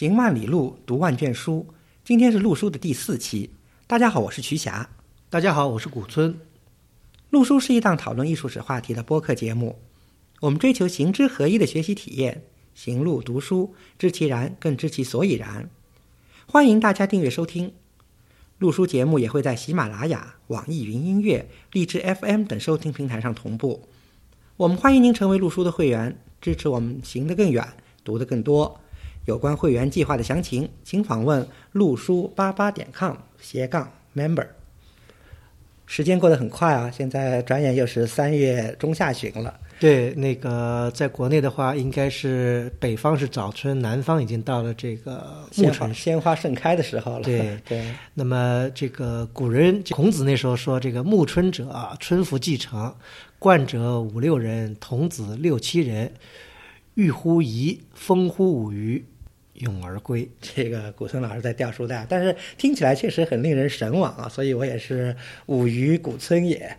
行万里路，读万卷书。今天是路书的第4期。大家好，我是瞿霞。大家好，我是古村。路书是一档讨论艺术史话题的播客节目，我们追求行知合一的学习体验，行路读书，知其然更知其所以然。欢迎大家订阅收听。路书节目也会在喜马拉雅、网易云音乐、荔枝 FM 等收听平台上同步。我们欢迎您成为路书的会员，支持我们行得更远，读得更多。有关会员计划的详情，请访问路书88.com/member。时间过得很快啊，现在转眼又是3月中下旬了。对，那个在国内的话，应该是北方是早春，南方已经到了这个暮春，鲜花盛开的时候了。对对。那么这个古人孔子那时候说，这个暮春者啊，春服既成，冠者5-6人，童子6-7人。欲乎沂，风乎舞雩，咏而归。这个古村老师在掉书袋，但是听起来确实很令人神往啊，所以我也是舞雩古村也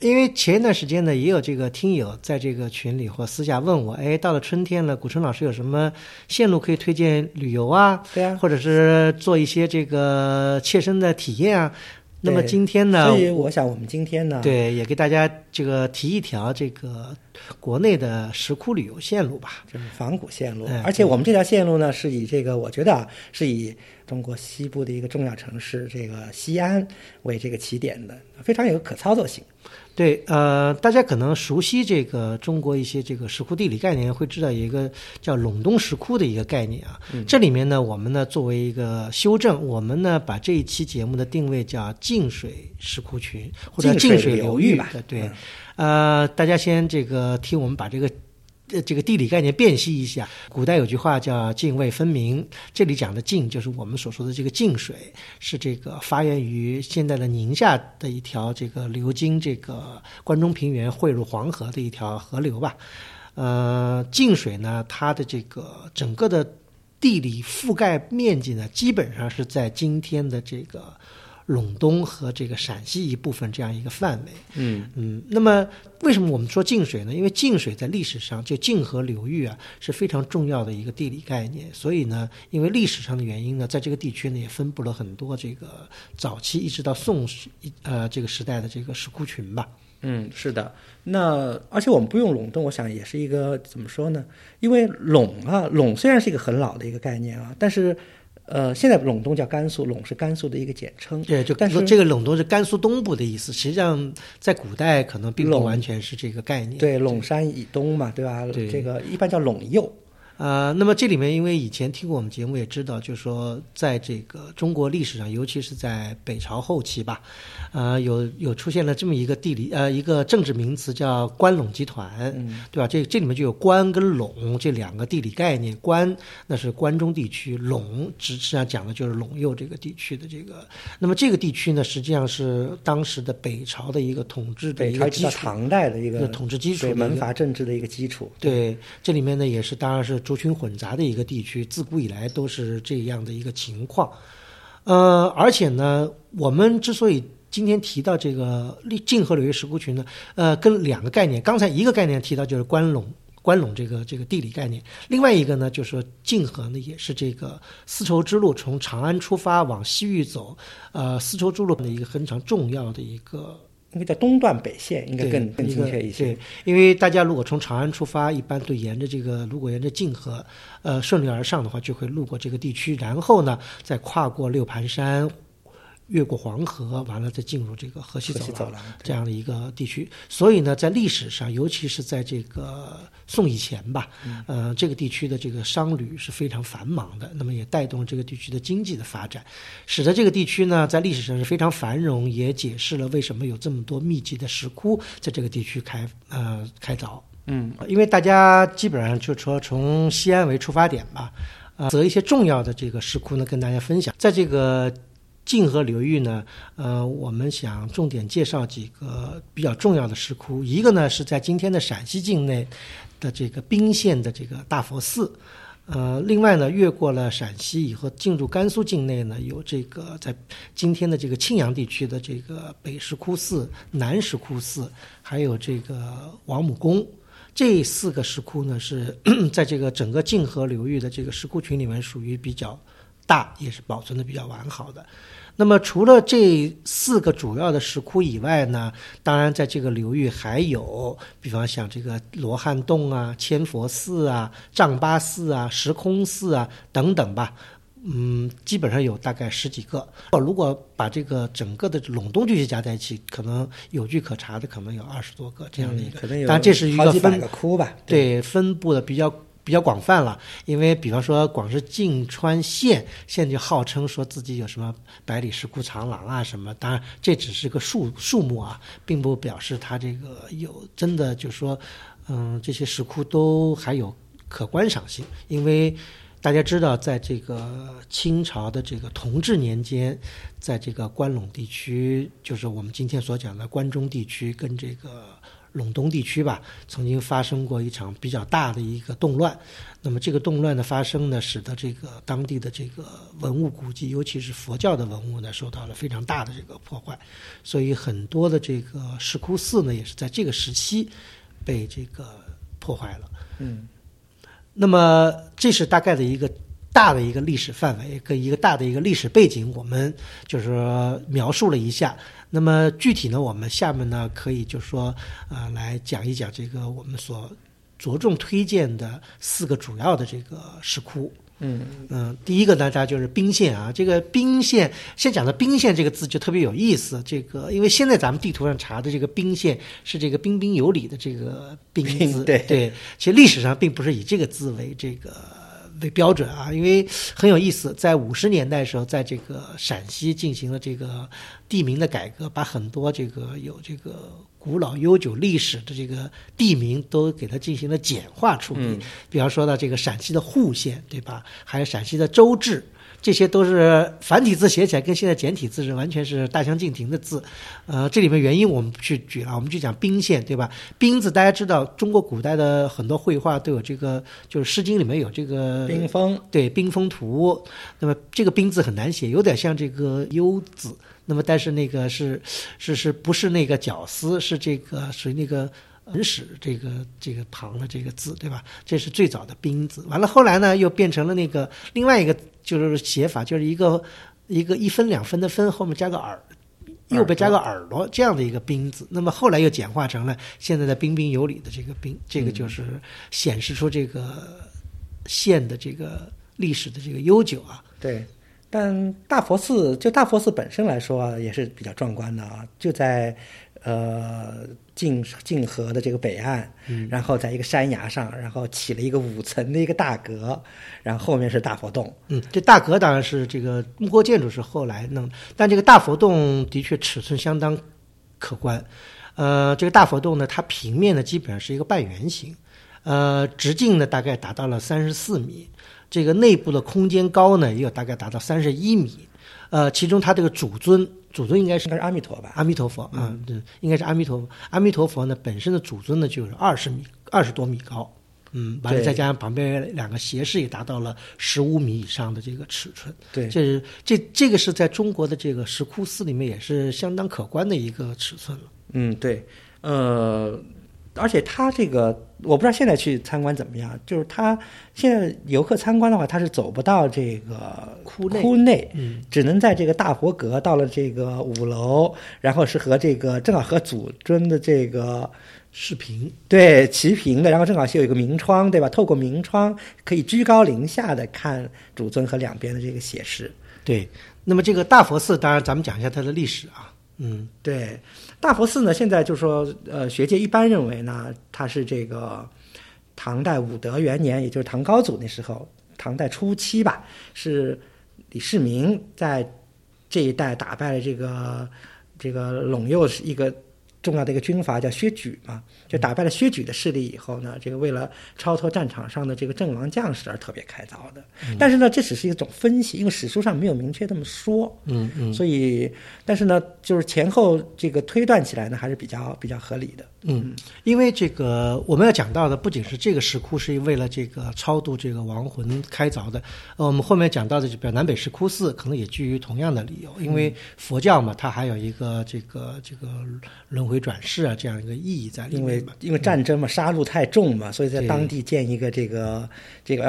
因为前一段时间呢，也有这个听友在这个群里或私下问我，哎，到了春天了，古村老师有什么线路可以推荐旅游啊？对啊，或者是做一些这个切身的体验啊。那么今天呢，所以我想我们今天呢，对，也给大家这个提一条这个国内的石窟旅游线路吧，就是仿古线路。而且我们这条线路呢，是以这个，我觉得啊，是以中国西部的一个重要城市这个西安为这个起点的，非常有可操作性。对，大家可能熟悉这个中国一些这个石窟地理概念，会知道有一个叫陇东石窟的一个概念啊。这里面呢，我们呢作为一个修正，我们呢把这一期节目的定位叫晋水石窟群或者晋水流域吧。对，大家先这个听我们把这个地理概念辨析一下。古代有句话叫泾渭分明，这里讲的泾就是我们所说的这个泾水，是这个发源于现在的宁夏的一条这个流经这个关中平原汇入黄河的一条河流吧。泾水呢，它的这个整个的地理覆盖面积呢，基本上是在今天的这个陇东和这个陕西一部分这样一个范围。那么为什么我们说泾水呢？因为泾水在历史上就泾河流域啊是非常重要的一个地理概念，所以呢，因为历史上的原因呢，在这个地区呢也分布了很多这个早期一直到宋这个时代的这个石窟群吧。是的。那而且我们不用陇东，我想也是一个怎么说呢？因为陇虽然是一个很老的一个概念啊，但是现在陇东叫甘肃，陇是甘肃的一个简称。对，就但是这个陇东是甘肃东部的意思，实际上在古代可能并不完全是这个概念。对，陇山以东嘛，对吧？对，这个一般叫陇右。那么这里面，因为以前听过我们节目也知道，就是说在这个中国历史上，尤其是在北朝后期吧，有出现了这么一个一个政治名词叫关陇集团，对吧？这里面就有关跟陇这两个地理概念。关那是关中地区，陇实际上讲的就是陇右这个地区的这个。那么这个地区呢，实际上是当时的北朝的一个统治的一个基础，北朝唐代的一个统治基础，门阀政治的一个基础。对，这里面呢也是当然是族群混杂的一个地区，自古以来都是这样的一个情况。而且呢，我们之所以今天提到这个泾河流域石窟群呢，跟两个概念，刚才一个概念提到就是关陇这个地理概念，另外一个呢就是说泾河呢也是这个丝绸之路从长安出发往西域走，丝绸之路的一个非常重要的一个。应该叫东段北线，应该更精确一些。对，因为大家如果从长安出发，一般都沿着泾河，顺流而上的话，就会路过这个地区，然后呢，再跨过六盘山，越过黄河，完了再进入这个河西走廊这样的一个地区。所以呢，在历史上，尤其是在这个宋以前吧，这个地区的这个商旅是非常繁忙的，那么也带动了这个地区的经济的发展，使得这个地区呢在历史上是非常繁荣，也解释了为什么有这么多密集的石窟在这个地区开凿。因为大家基本上就说从西安为出发点吧，择一些重要的这个石窟呢跟大家分享。在这个泾河流域呢，我们想重点介绍几个比较重要的石窟。一个呢是在今天的陕西境内的这个彬县的这个大佛寺，另外呢，越过了陕西以后，进入甘肃境内呢，有这个在今天的这个庆阳地区的这个北石窟寺、南石窟寺，还有这个王母宫。这四个石窟呢是在这个整个泾河流域的这个石窟群里面属于比较大，也是保存的比较完好的。那么除了这四个主要的石窟以外呢，当然在这个流域还有比方像这个罗汉洞啊、千佛寺啊、丈八寺啊、石空寺啊等等吧，基本上有大概十几个。如果把这个整个的陇东地区加在一起，可能有据可查的可能有20多个这样的一个，但这是一个好几百个窟吧，对，分布的比较广泛了。因为比方说光是泾川县，现在就号称说自己有什么百里石窟长廊啊什么，当然这只是个数目啊，并不表示它这个有真的就是说这些石窟都还有可观赏性。因为大家知道，在这个清朝的这个同治年间，在这个关陇地区，就是我们今天所讲的关中地区跟这个陇东地区吧，曾经发生过一场比较大的一个动乱。那么这个动乱的发生呢，使得这个当地的这个文物古迹，尤其是佛教的文物呢，受到了非常大的这个破坏。所以很多的这个石窟寺呢，也是在这个时期被这个破坏了。那么这是大概的一个大的一个历史范围跟一个大的一个历史背景，我们就是说描述了一下。那么具体呢，我们下面呢可以就是说来讲一讲这个我们所着重推荐的四个主要的这个石窟。第一个呢，大家就是彬县啊。这个彬县，先讲的彬县这个字就特别有意思。这个因为现在咱们地图上查的这个彬县是这个彬彬有礼的这个彬字，对，其实历史上并不是以这个字为这个。为标准啊，因为很有意思，在50年代的时候，在这个陕西进行了这个地名的改革，把很多这个有这个古老悠久历史的这个地名都给它进行了简化处理。比方说到这个陕西的户县，对吧？还有陕西的周至，这些都是繁体字写起来跟现在简体字是完全是大相径庭的字。这里面原因我们不去举了，我们就讲彬县，对吧？彬字大家知道，中国古代的很多绘画都有这个，就是《诗经》里面有这个冰封，对，冰封图。那么这个彬字很难写，有点像这个幽字。那么但是那个是不是那个绞丝，是这个属于那个文史这个旁的这个字，对吧？这是最早的彬字。完了后来呢，又变成了那个另外一个。就是写法，就是一个一分两分的分，后面加个耳，右边加个耳朵，这样的一个彬字。那么后来又简化成了现在的彬彬有礼的这个彬，这个就是显示出这个县的这个历史的这个悠久啊。对，但大佛寺本身来说啊，也是比较壮观的啊，就在泾河的这个北岸，然后在一个山崖上，然后起了一个5层的一个大阁，然后后面是大佛洞。这大阁当然是这个木构建筑是后来弄的，但这个大佛洞的确尺寸相当可观。这个大佛洞呢，它平面呢基本上是一个半圆形，直径呢大概达到了34米，这个内部的空间高呢也有大概达到31米。其中它这个主尊应该是阿弥陀吧？阿弥陀佛啊，对，应该是阿弥陀佛。阿弥陀佛呢，本身的主尊呢就是20多米高，完了再加上旁边2个胁侍也达到了15米以上的这个尺寸。对，这个是在中国的这个石窟寺里面也是相当可观的一个尺寸了。对，而且它这个我不知道现在去参观怎么样，就是它现在游客参观的话，它是走不到这个窟内，只能在这个大佛阁到了这个5楼，然后是和这个正好和祖尊的这个视频对齐平的，然后正好是有一个明窗，对吧？透过明窗可以居高临下的看主尊和两边的这个胁侍。对，那么这个大佛寺，当然咱们讲一下它的历史啊。对，大佛寺呢，现在就是说，学界一般认为呢，它是这个唐代武德元年，也就是唐高祖那时候，唐代初期吧，是李世民在这一带打败了这个陇右一个重要的一个军阀叫薛举嘛，就打败了薛举的势力以后呢，这个为了超脱战场上的这个阵亡将士而特别开凿的。但是呢，这只是一种分析，因为史书上没有明确这么说。所以，但是呢，就是前后这个推断起来呢，还是比较合理的。嗯，因为这个我们要讲到的不仅是这个石窟是为了这个超度这个亡魂开凿的，我们后面讲到的就比如南北石窟寺可能也基于同样的理由，因为佛教嘛，它还有一个这个轮回转世啊这样一个意义在里面。因为战争嘛，杀戮太重嘛，所以在当地建一个这个，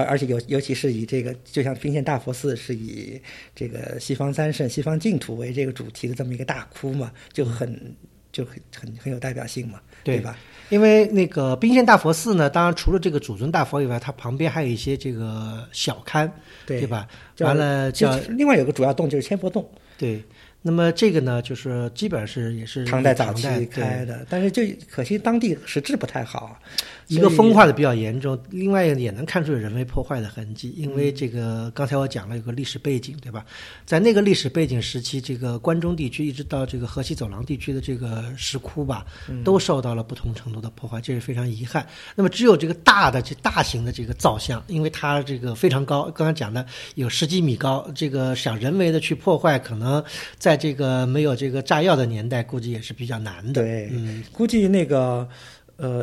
而且尤其是以这个就像冰县大佛寺是以这个西方三圣、西方净土为这个主题的这么一个大窟嘛，就很有代表性嘛，对吧？因为那个冰县大佛寺呢，当然除了这个主尊大佛以外，它旁边还有一些这个小龛， 对吧？完了叫另外有个主要洞就是千佛洞，对。那么这个呢，就是基本上是也是唐代早期开的，但是就可惜当地实质不太好，一个风化的比较严重，另外也能看出有人为破坏的痕迹，因为这个刚才我讲了有个历史背景，对吧？在那个历史背景时期，这个关中地区一直到这个河西走廊地区的这个石窟吧，都受到了不同程度的破坏，这是非常遗憾。那么只有这个大型的这个造像，因为它这个非常高，刚才讲的有10几米高，这个想人为的去破坏，可能在这个没有这个炸药的年代估计也是比较难的，对，估计那个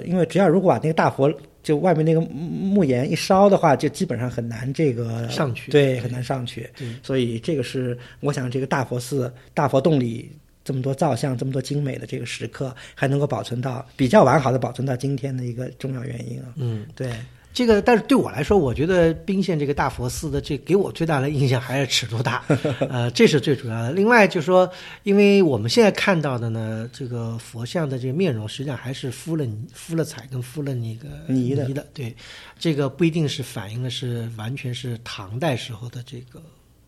因为只要如果把那个大佛就外面那个木岩一烧的话，就基本上很难这个上去，对，很难上去，所以这个是我想这个大佛寺大佛洞里这么多造像这么多精美的这个石刻还能够保存到比较完好的保存到今天的一个重要原因啊，对。这个，但是对我来说，我觉得彬县这个大佛寺的这给我最大的印象还是尺度大，这是最主要的。另外就是说，因为我们现在看到的呢，这个佛像的这个面容实际上还是敷了彩跟敷了那个泥的，对，这个不一定是反映的是完全是唐代时候的这个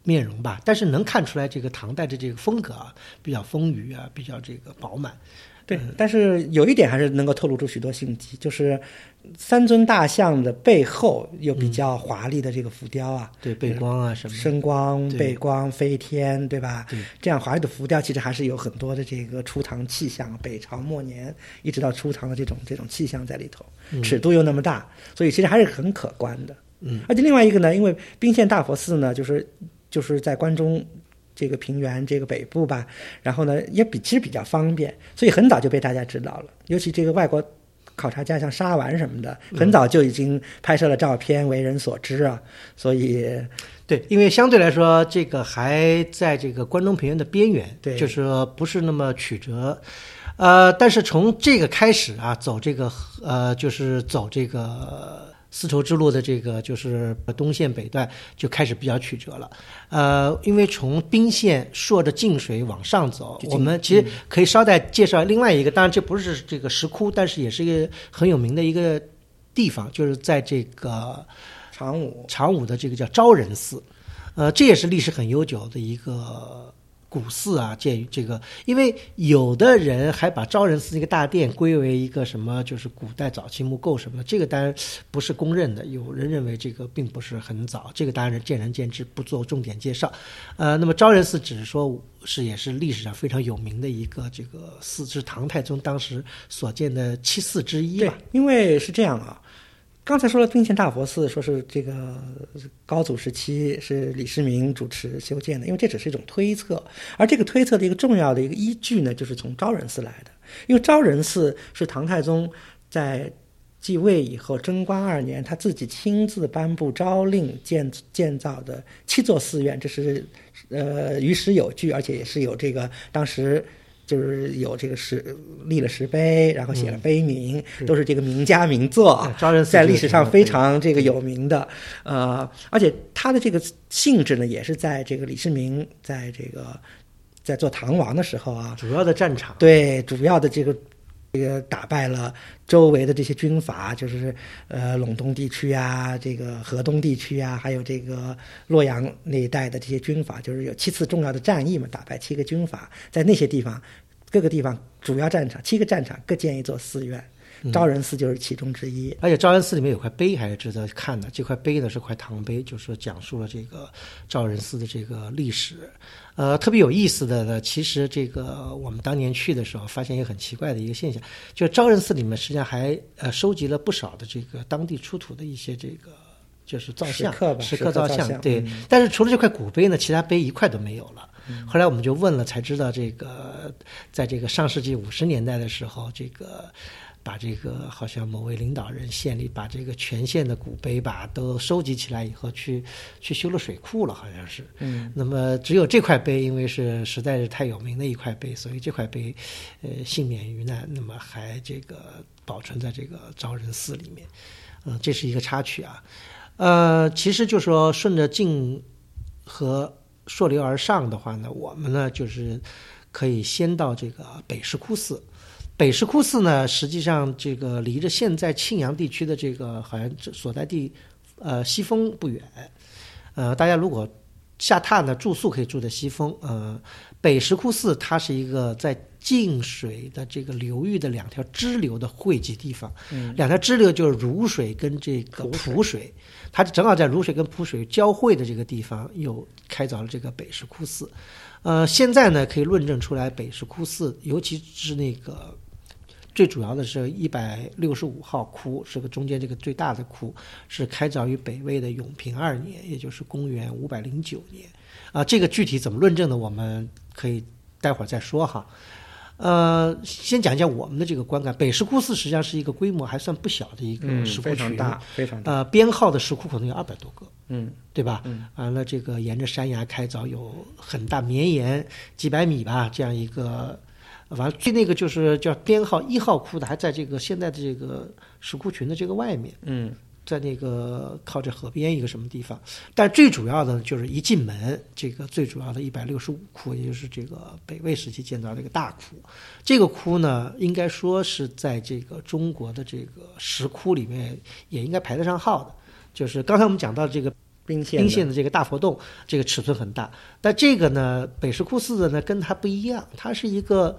面容吧，但是能看出来这个唐代的这个风格啊，比较丰腴啊，比较这个饱满。对，但是有一点还是能够透露出许多信息，就是三尊大像的背后有比较华丽的这个浮雕啊，对，背光啊什么，升光、背光、飞天，对吧？对，这样华丽的浮雕其实还是有很多的这个初唐气象，北朝末年一直到初唐的这种气象在里头，尺度又那么大，所以其实还是很可观的。而且另外一个呢，因为彬县大佛寺呢，就是在关中。这个平原这个北部吧，然后呢也其实比较方便，所以很早就被大家知道了，尤其这个外国考察家像沙完什么的很早就已经拍摄了照片为人所知啊，所以对，因为相对来说这个还在这个关中平原的边缘，对，就是说不是那么曲折，但是从这个开始啊，走这个就是走这个丝绸之路的这个就是东线北段就开始比较曲折了，因为从彬县顺着晋水往上走，我们其实可以稍带介绍另外一个，当然这不是这个石窟，但是也是一个很有名的一个地方，就是在这个长武的这个叫昭仁寺，这也是历史很悠久的一个古寺啊，介于这个，因为有的人还把昭仁寺那个大殿归为一个什么，就是古代早期木构什么的，这个当然不是公认的，有人认为这个并不是很早，这个当然见仁见智，不做重点介绍。那么昭仁寺只是说是也是历史上非常有名的一个这个寺，是唐太宗当时所建的7寺之一吧。因为是这样啊。刚才说了，彬县大佛寺说是这个高祖时期是李世民主持修建的，因为这只是一种推测，而这个推测的一个重要的一个依据呢，就是从昭仁寺来的，因为昭仁寺是唐太宗在继位以后贞观2年他自己亲自颁布诏令建造的7座寺院，这是于史有据，而且也是有这个当时。就是有这个立了石碑，然后写了碑铭，都是这个名家名作，在历史上非常这个有名的。而且它的这个性质呢，也是在这个李世民在做唐王的时候啊，主要的战场，对，主要的这个打败了周围的这些军阀，就是陇东地区啊，这个河东地区啊，还有这个洛阳那一带的这些军阀，就是有7次重要的战役嘛，打败7个军阀，在那些地方各个地方主要战场7个战场各建一座寺院，昭仁寺就是其中之一。而且昭仁寺里面有块碑还是值得看的，这块碑呢是块唐碑，就是讲述了这个昭仁寺的这个历史。特别有意思的呢，其实这个我们当年去的时候发现一个很奇怪的一个现象，就是昭仁寺里面实际上还收集了不少的这个当地出土的一些这个就是造像，石刻造像，对。但是除了这块古碑呢，其他碑一块都没有了。后来我们就问了才知道，这个在这个上世纪50年代的时候，这个把这个好像某位领导人县里把这个全县的古碑吧都收集起来以后去修了水库了，好像是。那么只有这块碑，因为是实在是太有名的一块碑，所以这块碑幸免于难，那么还这个保存在这个昭仁寺里面。这是一个插曲啊。其实就说顺着晋和溯流而上的话呢，我们呢就是可以先到这个北石窟寺。北石窟寺呢，实际上这个离着现在庆阳地区的这个好像所在地，西峰不远。大家如果下榻呢住宿可以住在西峰。北石窟寺它是一个在晋水的这个流域的两条支流的汇集地方。两条支流就是汝水跟这个蒲水，它正好在汝水跟蒲水交汇的这个地方又开凿了这个北石窟寺。现在呢可以论证出来北石窟寺，尤其是那个最主要的是165号窟，是个中间这个最大的窟，是开凿于北魏的永平2年，也就是公元509年。这个具体怎么论证呢，我们可以待会儿再说哈。先讲一下我们的这个观感。北石窟寺实际上是一个规模还算不小的一个石窟群，非常大。编号的石窟可能有200多个，对吧？完了，这个沿着山崖开凿，有很大绵延几百米吧，这样一个。完了，最那个就是叫编号1号窟的，还在这个现在的这个石窟群的这个外面，在那个靠着河边一个什么地方。但最主要的就是一进门，这个最主要的165窟，也就是这个北魏时期建造的一个大窟。这个窟呢，应该说是在这个中国的这个石窟里面也应该排得上号的。就是刚才我们讲到这个冰县的这个大佛洞，这个尺寸很大，但这个呢，北石窟寺的呢跟它不一样，它是一个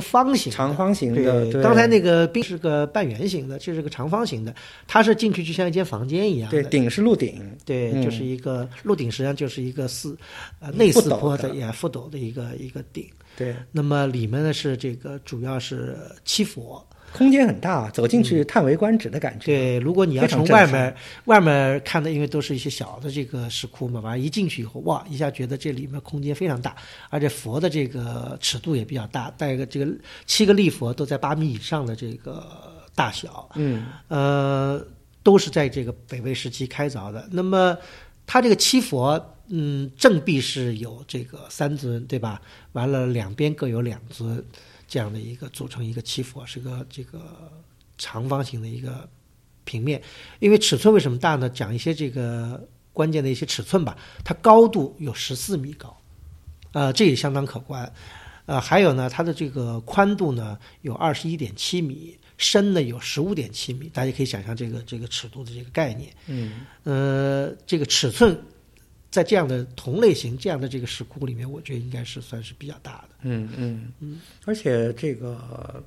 方形的，长方形的。对，刚才那个冰是个半圆形的，这是个长方形的，它是进去就像一间房间一样的。对，顶是鹿顶。对，就是一个鹿顶，实际上就是一个内四坡的也覆斗的一个顶。对，那么里面呢是这个主要是7佛。空间很大，走进去叹为观止的感觉。对，如果你要从外面看的，因为都是一些小的这个石窟嘛，完一进去以后，哇，一下觉得这里面空间非常大，而且佛的这个尺度也比较大，带个这个7个立佛都在8米以上的这个大小，都是在这个北魏时期开凿的。那么它这个7佛。正壁是有这个3尊，对吧？完了，两边各有2尊，这样的一个组成一个7佛，是个这个长方形的一个平面。因为尺寸为什么大呢？讲一些这个关键的一些尺寸吧。它高度有14米高，这也相当可观。还有呢，它的这个宽度呢有21.7米。深呢有15.7米，大家可以想象这个尺度的这个概念。这个尺寸。在这样的同类型这样的这个石窟里面，我觉得应该是算是比较大的。而且这个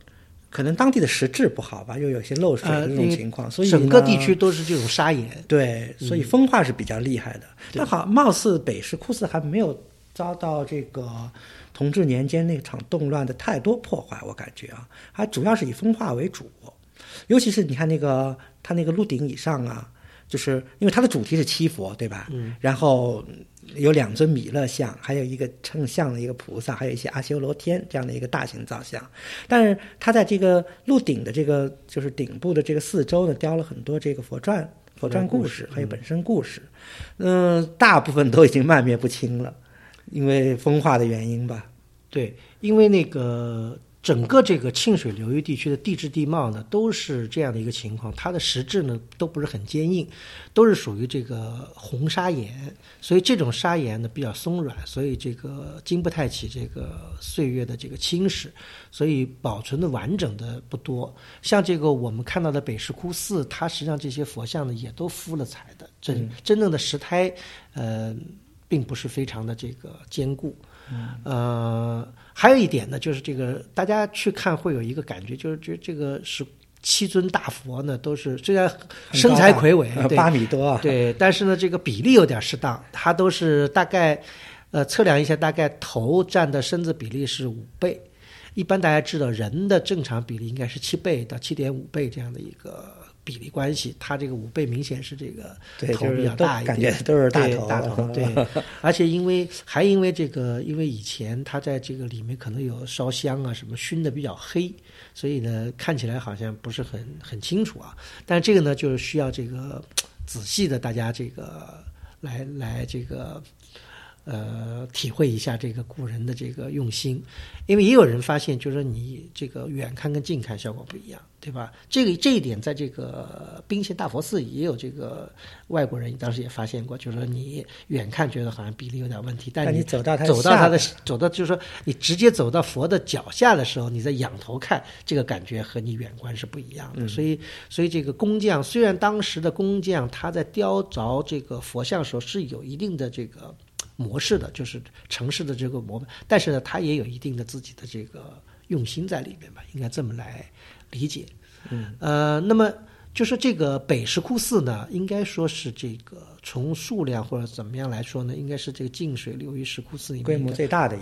可能当地的石质不好吧，又有些漏水的这种情况，所以整个地区都是这种砂岩。对，所以风化是比较厉害的。但好，貌似北石窟寺还没有遭到这个同治年间那场动乱的太多破坏，我感觉啊，还主要是以风化为主，尤其是你看那个它那个鹿顶以上啊。就是因为它的主题是7佛，对吧？然后有2尊弥勒像，还有一个称像的一个菩萨，还有一些阿修罗天这样的一个大型造像。但是它在这个鹿顶的这个就是顶部的这个四周呢，雕了很多这个佛传故事，还有本身故事。大部分都已经漫灭不清了，因为风化的原因吧。对，因为那个。整个这个沁水流域地区的地质地貌呢，都是这样的一个情况。它的石质呢，都不是很坚硬，都是属于这个红砂岩，所以这种砂岩呢比较松软，所以这个经不太起这个岁月的这个侵蚀，所以保存的完整的不多。像这个我们看到的北石窟寺，它实际上这些佛像呢也都敷了彩的，真正的石胎，并不是非常的这个坚固。还有一点呢，就是这个大家去看会有一个感觉，就是这个是7尊大佛呢，都是虽然身材魁伟，8米多、啊，对，但是呢这个比例有点适当，它都是大概测量一下，大概头占的身子比例是5倍，一般大家知道人的正常比例应该是7倍到7.5倍这样的一个比例关系，他这个5倍明显是这个头比较大一点，就是、感觉都是大头，对。而且因为这个，因为以前他在这个里面可能有烧香啊什么熏的比较黑，所以呢看起来好像不是很清楚啊。但这个呢就是需要这个仔细的大家这个来这个。体会一下这个古人的这个用心，因为也有人发现，就是你这个远看跟近看效果不一样，对吧？这一点在这个宾县大佛寺也有这个外国人当时也发现过，就是说你远看觉得好像比例有点问题，但你走到就是说你直接走到佛的脚下的时候，你在仰头看，这个感觉和你远观是不一样的。所以这个工匠虽然当时的工匠他在雕凿这个佛像的时候是有一定的这个。模式的就是城市的这个模板，但是呢，它也有一定的自己的这个用心在里面吧，应该这么来理解。那么就是这个北石窟寺呢，应该说是这个从数量或者怎么样来说呢，应该是这个晋水流域石窟寺里面规模最大的，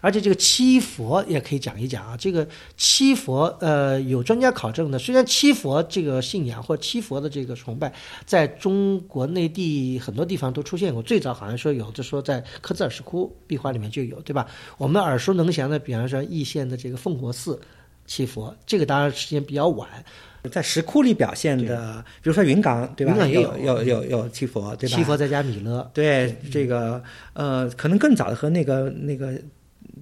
而且这个七佛也可以讲一讲啊。这个七佛，有专家考证的，虽然七佛这个信仰或七佛的这个崇拜，在中国内地很多地方都出现过，最早好像说有的说在克孜尔石窟壁画里面就有，对吧？我们耳熟能详的，比方说易县的这个奉国寺七佛，这个当然时间比较晚。在石窟里表现的，比如说云冈，对吧？云冈也有七佛，对吧？七佛再加米勒，对这个可能更早的和那个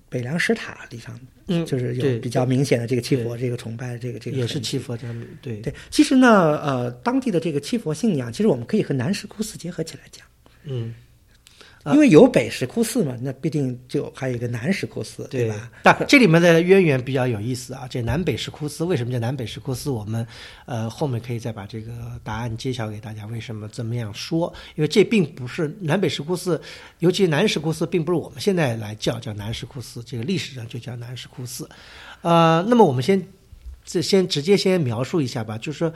北凉石塔地方，就是有比较明显的这个七佛这个崇拜，这个也是七佛加米，对。其实呢，当地的这个七佛信仰，其实我们可以和南石窟寺结合起来讲，因为有北石窟寺嘛，那必定就还有一个南石窟寺，对吧？但这里面的渊源比较有意思啊。这南北石窟寺为什么叫南北石窟寺？我们后面可以再把这个答案揭晓给大家，为什么这么样说？因为这并不是南北石窟寺，尤其南石窟寺，并不是我们现在来叫南石窟寺，这个历史上就叫南石窟寺。那么我们先直接描述一下吧，就是说。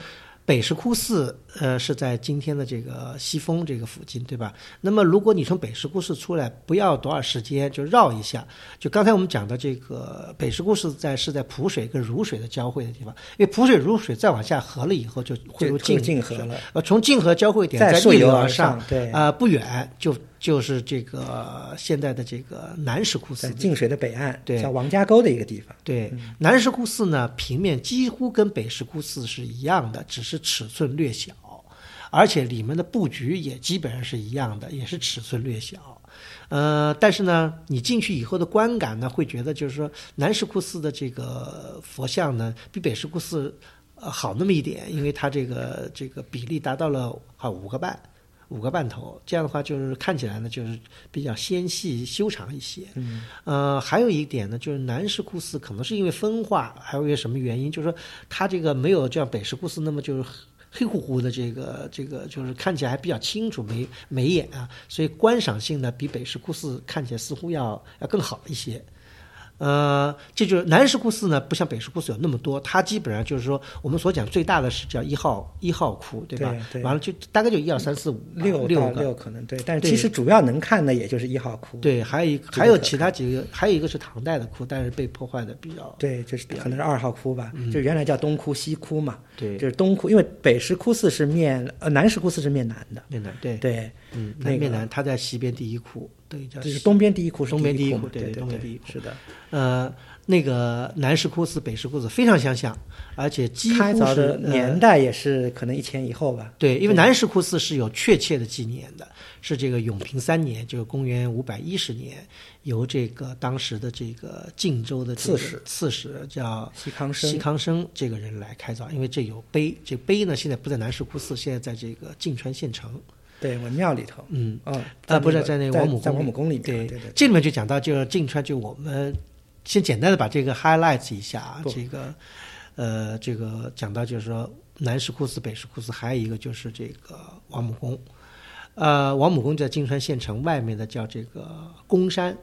北石窟寺，是在今天的这个西峰这个附近，对吧？那么如果你从北石窟寺出来，不要多少时间就绕一下。就刚才我们讲的这个北石窟寺是在蒲水跟汝水的交汇的地方，因为蒲水汝水再往下合了以后就汇入泾河了。从泾河交汇点再逆流而上，对，不远就是这个现在的这个南石窟寺，在泾水的北岸，对，叫王家沟的一个地方。对，南石窟寺呢，平面几乎跟北石窟寺是一样的，只是尺寸略小，而且里面的布局也基本上是一样的，也是尺寸略小。但是呢，你进去以后的观感呢，会觉得就是说，南石窟寺的这个佛像呢，比北石窟寺好那么一点，因为它这个比例达到了五个半头，这样的话就是看起来呢就是比较纤细修长一些。还有一点呢，就是南石窟寺可能是因为分化，还有一些什么原因，就是说它这个没有像北石窟寺那么就是黑乎乎的，这个就是看起来还比较清楚眉眼啊，所以观赏性呢比北石窟寺看起来似乎要更好一些。这就是南石窟寺呢，不像北石窟寺有那么多，它基本上就是说我们所讲最大的是叫一号窟，对吧？对，完了就大概就1、2、3、4、5、6可能，对，但是其实主要能看的也就是一号窟。对，还有其他几个，还有一个是唐代的窟，但是被破坏的比较，对，就是可能是二号窟吧，就原来叫东窟、西窟嘛，对，就是东窟，因为北石窟寺是南石窟寺是面南的，对。面南，它在西边第一窟，对，就是东边第一窟，东边第一窟，是的。那个南石窟寺、北石窟寺非常相像，而且几乎是开凿的年代也是可能1000以后吧。对，因为南石窟寺是有确切的纪年的，是这个永平3年，就是公元510年，由这个当时的这个晋州的刺史叫西康生这个人来开凿，因为这有碑，这碑呢现在不在南石窟寺，现在在这个泾川县城。对，文庙里头，不是在那王母宫，在王母宫里面。对，这里面就讲到，就是泾川，就我们先简单的把这个 highlights 一下啊，这个讲到就是说南石窟寺、北石窟寺，还有一个就是这个王母宫，王母宫在泾川县城外面的叫这个宫山。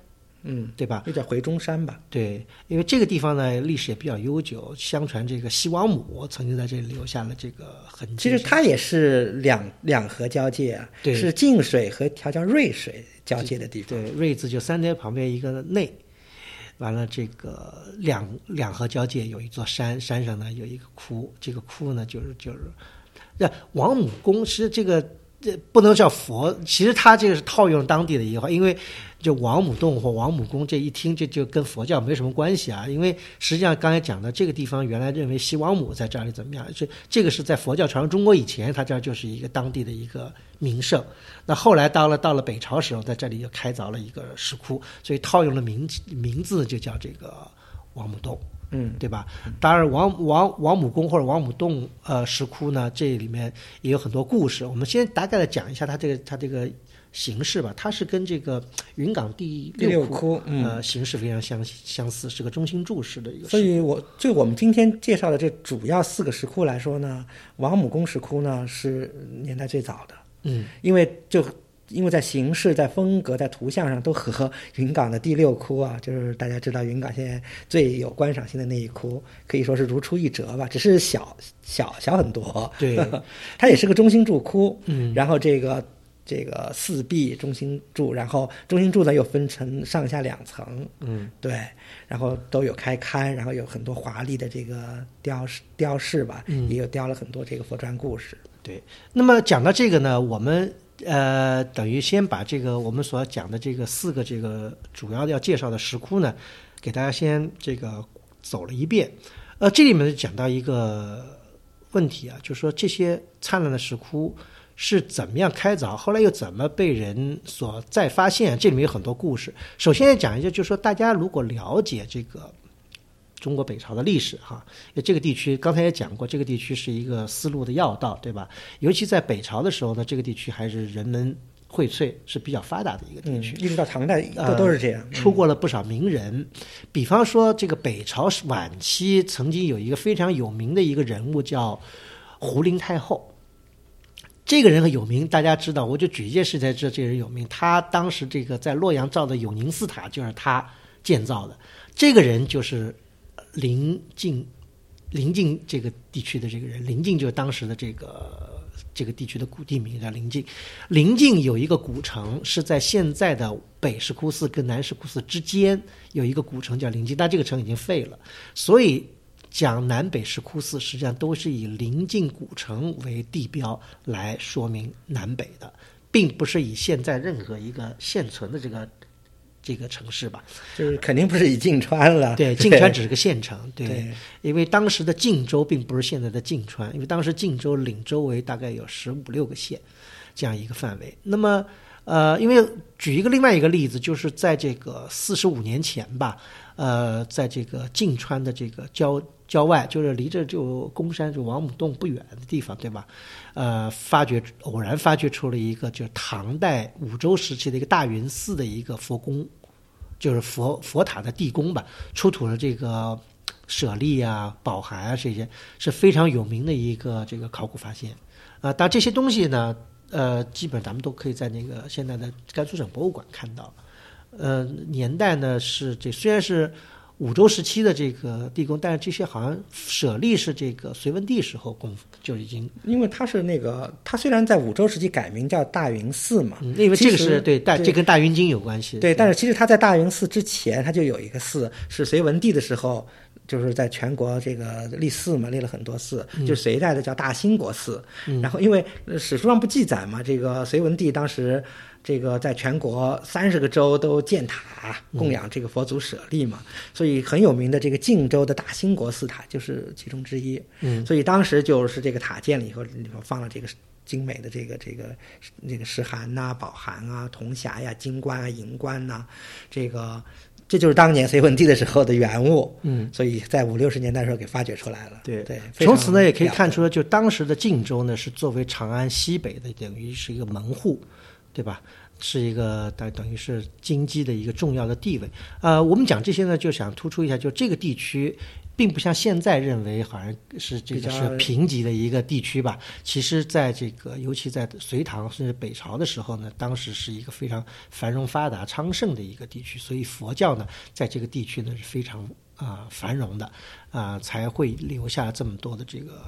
对吧？又叫回中山吧。对，因为这个地方呢，历史也比较悠久。相传这个西王母曾经在这里留下了这个痕迹。其实它也是两河交界啊，是晋水和条叫瑞水交界的地方。对，瑞字就三点旁边一个内。完了这个两河交界有一座山，山上呢有一个窟，这个窟呢就是王母宫，是这个不能叫佛，其实它这个是套用当地的一句话，因为就王母洞或王母宫这一听就跟佛教没什么关系啊，因为实际上刚才讲的这个地方原来认为西王母在这里怎么样，这个是在佛教传入中国以前，它这就是一个当地的一个名胜，那后来到了北朝时候在这里又开凿了一个石窟，所以套用了名字就叫这个王母洞，嗯，对吧？当然王母宫或者王母洞石窟呢，这里面也有很多故事，我们先大概的讲一下它这个形式吧。它是跟这个云冈第六窟形式非常相似，是个中心柱式的一个。所以我们今天介绍的这主要四个石窟来说呢，王母宫石窟呢是年代最早的，嗯，因为在形式、在风格、在图像上都和云冈的第六窟啊，就是大家知道云冈现在最有观赏性的那一窟，可以说是如出一辙吧，只是小很多。对，它也是个中心柱窟，嗯，然后这个四壁中心柱，然后中心柱呢又分成上下两层，嗯，对，然后都有开龛，然后有很多华丽的这个雕饰吧，嗯，也有雕了很多这个佛传故事。对，那么讲到这个呢，我们。等于先把这个我们所讲的这个四个这个主要要介绍的石窟呢，给大家先这个走了一遍。这里面就讲到一个问题啊，就是说这些灿烂的石窟是怎么样开凿，后来又怎么被人所再发现，这里面有很多故事。首先讲一下，就是说大家如果了解这个中国北朝的历史哈，这个地区刚才也讲过，这个地区是一个丝路的要道，对吧？尤其在北朝的时候呢，这个地区还是人文荟萃，是比较发达的一个地区，一直到唐代都是这样，出过了不少名人。比方说这个北朝晚期曾经有一个非常有名的一个人物叫胡陵太后，这个人很有名，大家知道，我就举一件事才知道这个人有名，他当时这个在洛阳造的永宁寺塔就是他建造的，这个人就是临晋这个地区的这个人，临晋就是当时的这个地区的古地名叫临晋。临晋有一个古城，是在现在的北石窟寺跟南石窟寺之间有一个古城叫临晋，但这个城已经废了，所以讲南北石窟寺实际上都是以临晋古城为地标来说明南北的，并不是以现在任何一个现存的这个城市吧，就是肯定不是以泾川了。对，泾川只是个县城，对，因为当时的泾州并不是现在的泾川，因为当时泾州领周围大概有15、16个县这样一个范围。那么，因为举一个另外一个例子，就是在这个45年前吧，在这个泾川的这个郊外，就是离着就公山就王母洞不远的地方，对吧？偶然发掘出了一个就是唐代武周时期的一个大云寺的一个佛宫，就是佛塔的地宫吧，出土了这个舍利啊、宝函啊，这些是非常有名的一个这个考古发现。但这些东西呢，基本咱们都可以在那个现在的甘肃省博物馆看到。年代呢是这虽然是武周时期的这个地宫，但是这些好像舍利是这个隋文帝时候供就已经，因为它是那个它虽然在武周时期改名叫大云寺嘛，因为这个是对，这跟大云经有关系。对，但是其实它在大云寺之前，它就有一个寺，是隋文帝的时候，就是在全国这个立寺嘛，立了很多寺，就隋代的叫大兴国寺。然后因为史书上不记载嘛，这个隋文帝当时。这个在全国30个州都建塔供养这个佛祖舍利嘛，所以很有名的这个晋州的大兴国寺塔就是其中之一。所以当时就是这个塔建了以后，里面放了这个精美的这个石函呐、宝函啊、铜匣呀、金冠啊、银冠呐，这就是当年隋文帝的时候的原物，所以在50、60年代的时候给发掘出来了。对，从此呢也可以看出，就当时的晋州呢是作为长安西北的等于是一个门户。对吧？是一个等于是经济的一个重要的地位。我们讲这些呢，就想突出一下，就这个地区并不像现在认为好像是这个是贫瘠的一个地区吧。其实在这个尤其在隋唐甚至北朝的时候呢，当时是一个非常繁荣发达昌盛的一个地区，所以佛教呢在这个地区呢是非常繁荣的才会留下这么多的这个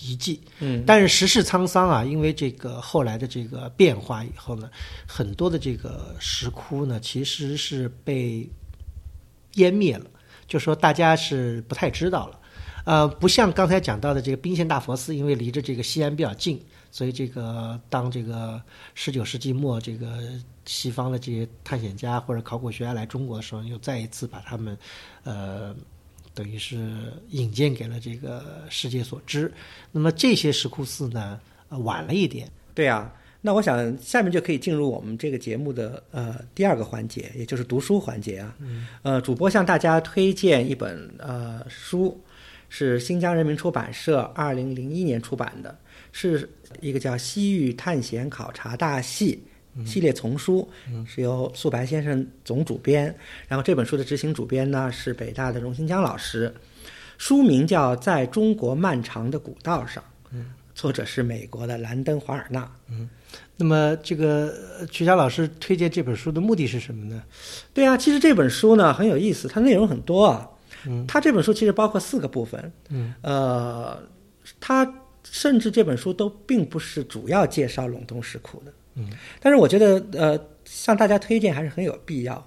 遗迹。但是时事沧桑啊，因为这个后来的这个变化以后呢，很多的这个石窟呢其实是被湮灭了，就说大家是不太知道了。不像刚才讲到的这个宾县大佛寺，因为离着这个西安比较近，所以这个当这个19世纪末这个西方的这些探险家或者考古学家来中国的时候，又再一次把他们等于是引荐给了这个世界所知。那么这些石窟寺呢，晚了一点。对啊，那我想下面就可以进入我们这个节目的第二个环节，也就是读书环节啊。主播向大家推荐一本书，是新疆人民出版社2001年出版的，是一个叫《西域探险考察大系》系列丛书，是由素白先生总主编，然后这本书的执行主编呢是北大的荣新疆老师。书名叫《在中国漫长的古道上》，作者是美国的兰登·华尔纳。那么这个曲霞老师推荐这本书的目的是什么呢？对啊，其实这本书呢很有意思，它内容很多啊。它这本书其实包括4个部分。它甚至这本书都并不是主要介绍陇东石窟的。但是我觉得向大家推荐还是很有必要，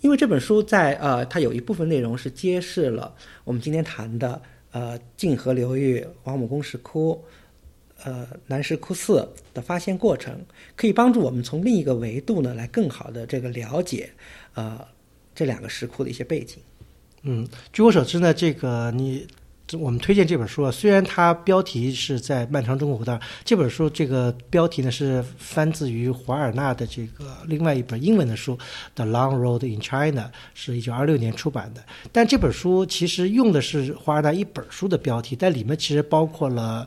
因为这本书在它有一部分内容是揭示了我们今天谈的晋河流域王母宫石窟、南石窟寺的发现过程，可以帮助我们从另一个维度呢来更好的这个了解这2个石窟的一些背景。据我所知呢，这个我们推荐这本书啊，虽然它标题是在漫长中国古道，这本书这个标题呢是翻自于华尔纳的这个另外一本英文的书 The Long Road in China， 是1926年出版的。但这本书其实用的是华尔纳一本书的标题，但里面其实包括了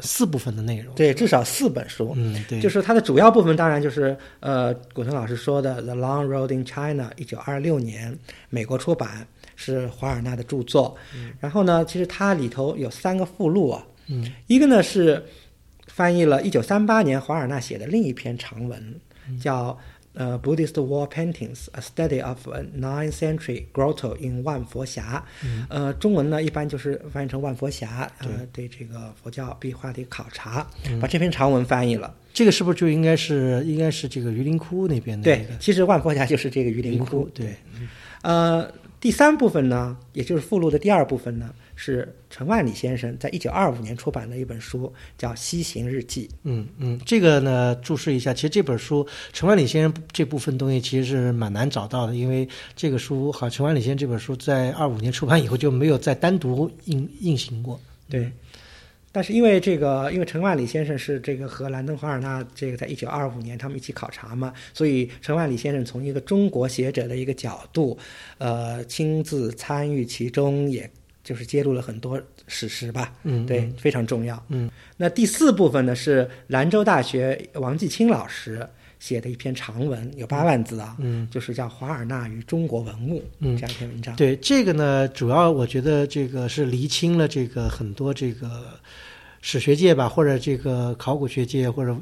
4部分的内容。对，至少4本书。对，就是它的主要部分当然就是古腾老师说的 The Long Road in China， 1926年美国出版，是华尔纳的著作。然后呢，其实它里头有3个附录啊。一个呢是翻译了1938年华尔纳写的另一篇长文，叫Buddhist Wall Paintings: A Study of a 9th Century Grotto in 万佛峡。中文呢一般就是翻译成万佛峡，对这个佛教壁画的考察，把这篇长文翻译了。这个是不是就应该是这个榆林窟那边的？对，其实万佛峡就是这个榆林窟。对，第3部分呢，也就是附录的第2部分呢，是陈万里先生在1925年出版的一本书，叫《西行日记》。这个呢，注释一下，其实这本书陈万里先生这部分东西其实是蛮难找到的，因为这个书好，陈万里先生这本书在25年出版以后就没有再单独印行过。对。但是因为陈万里先生是这个和兰登·华尔纳这个在1925年他们一起考察嘛，所以陈万里先生从一个中国学者的一个角度，亲自参与其中，也就是揭露了很多史实吧。对，非常重要。那第4部分呢是兰州大学王继清老师写的一篇长文，有8万字啊，就是叫《华尔纳与中国文物》这样一篇文章。对，这个呢，主要我觉得这个是厘清了这个很多这个史学界吧，或者这个考古学界，或者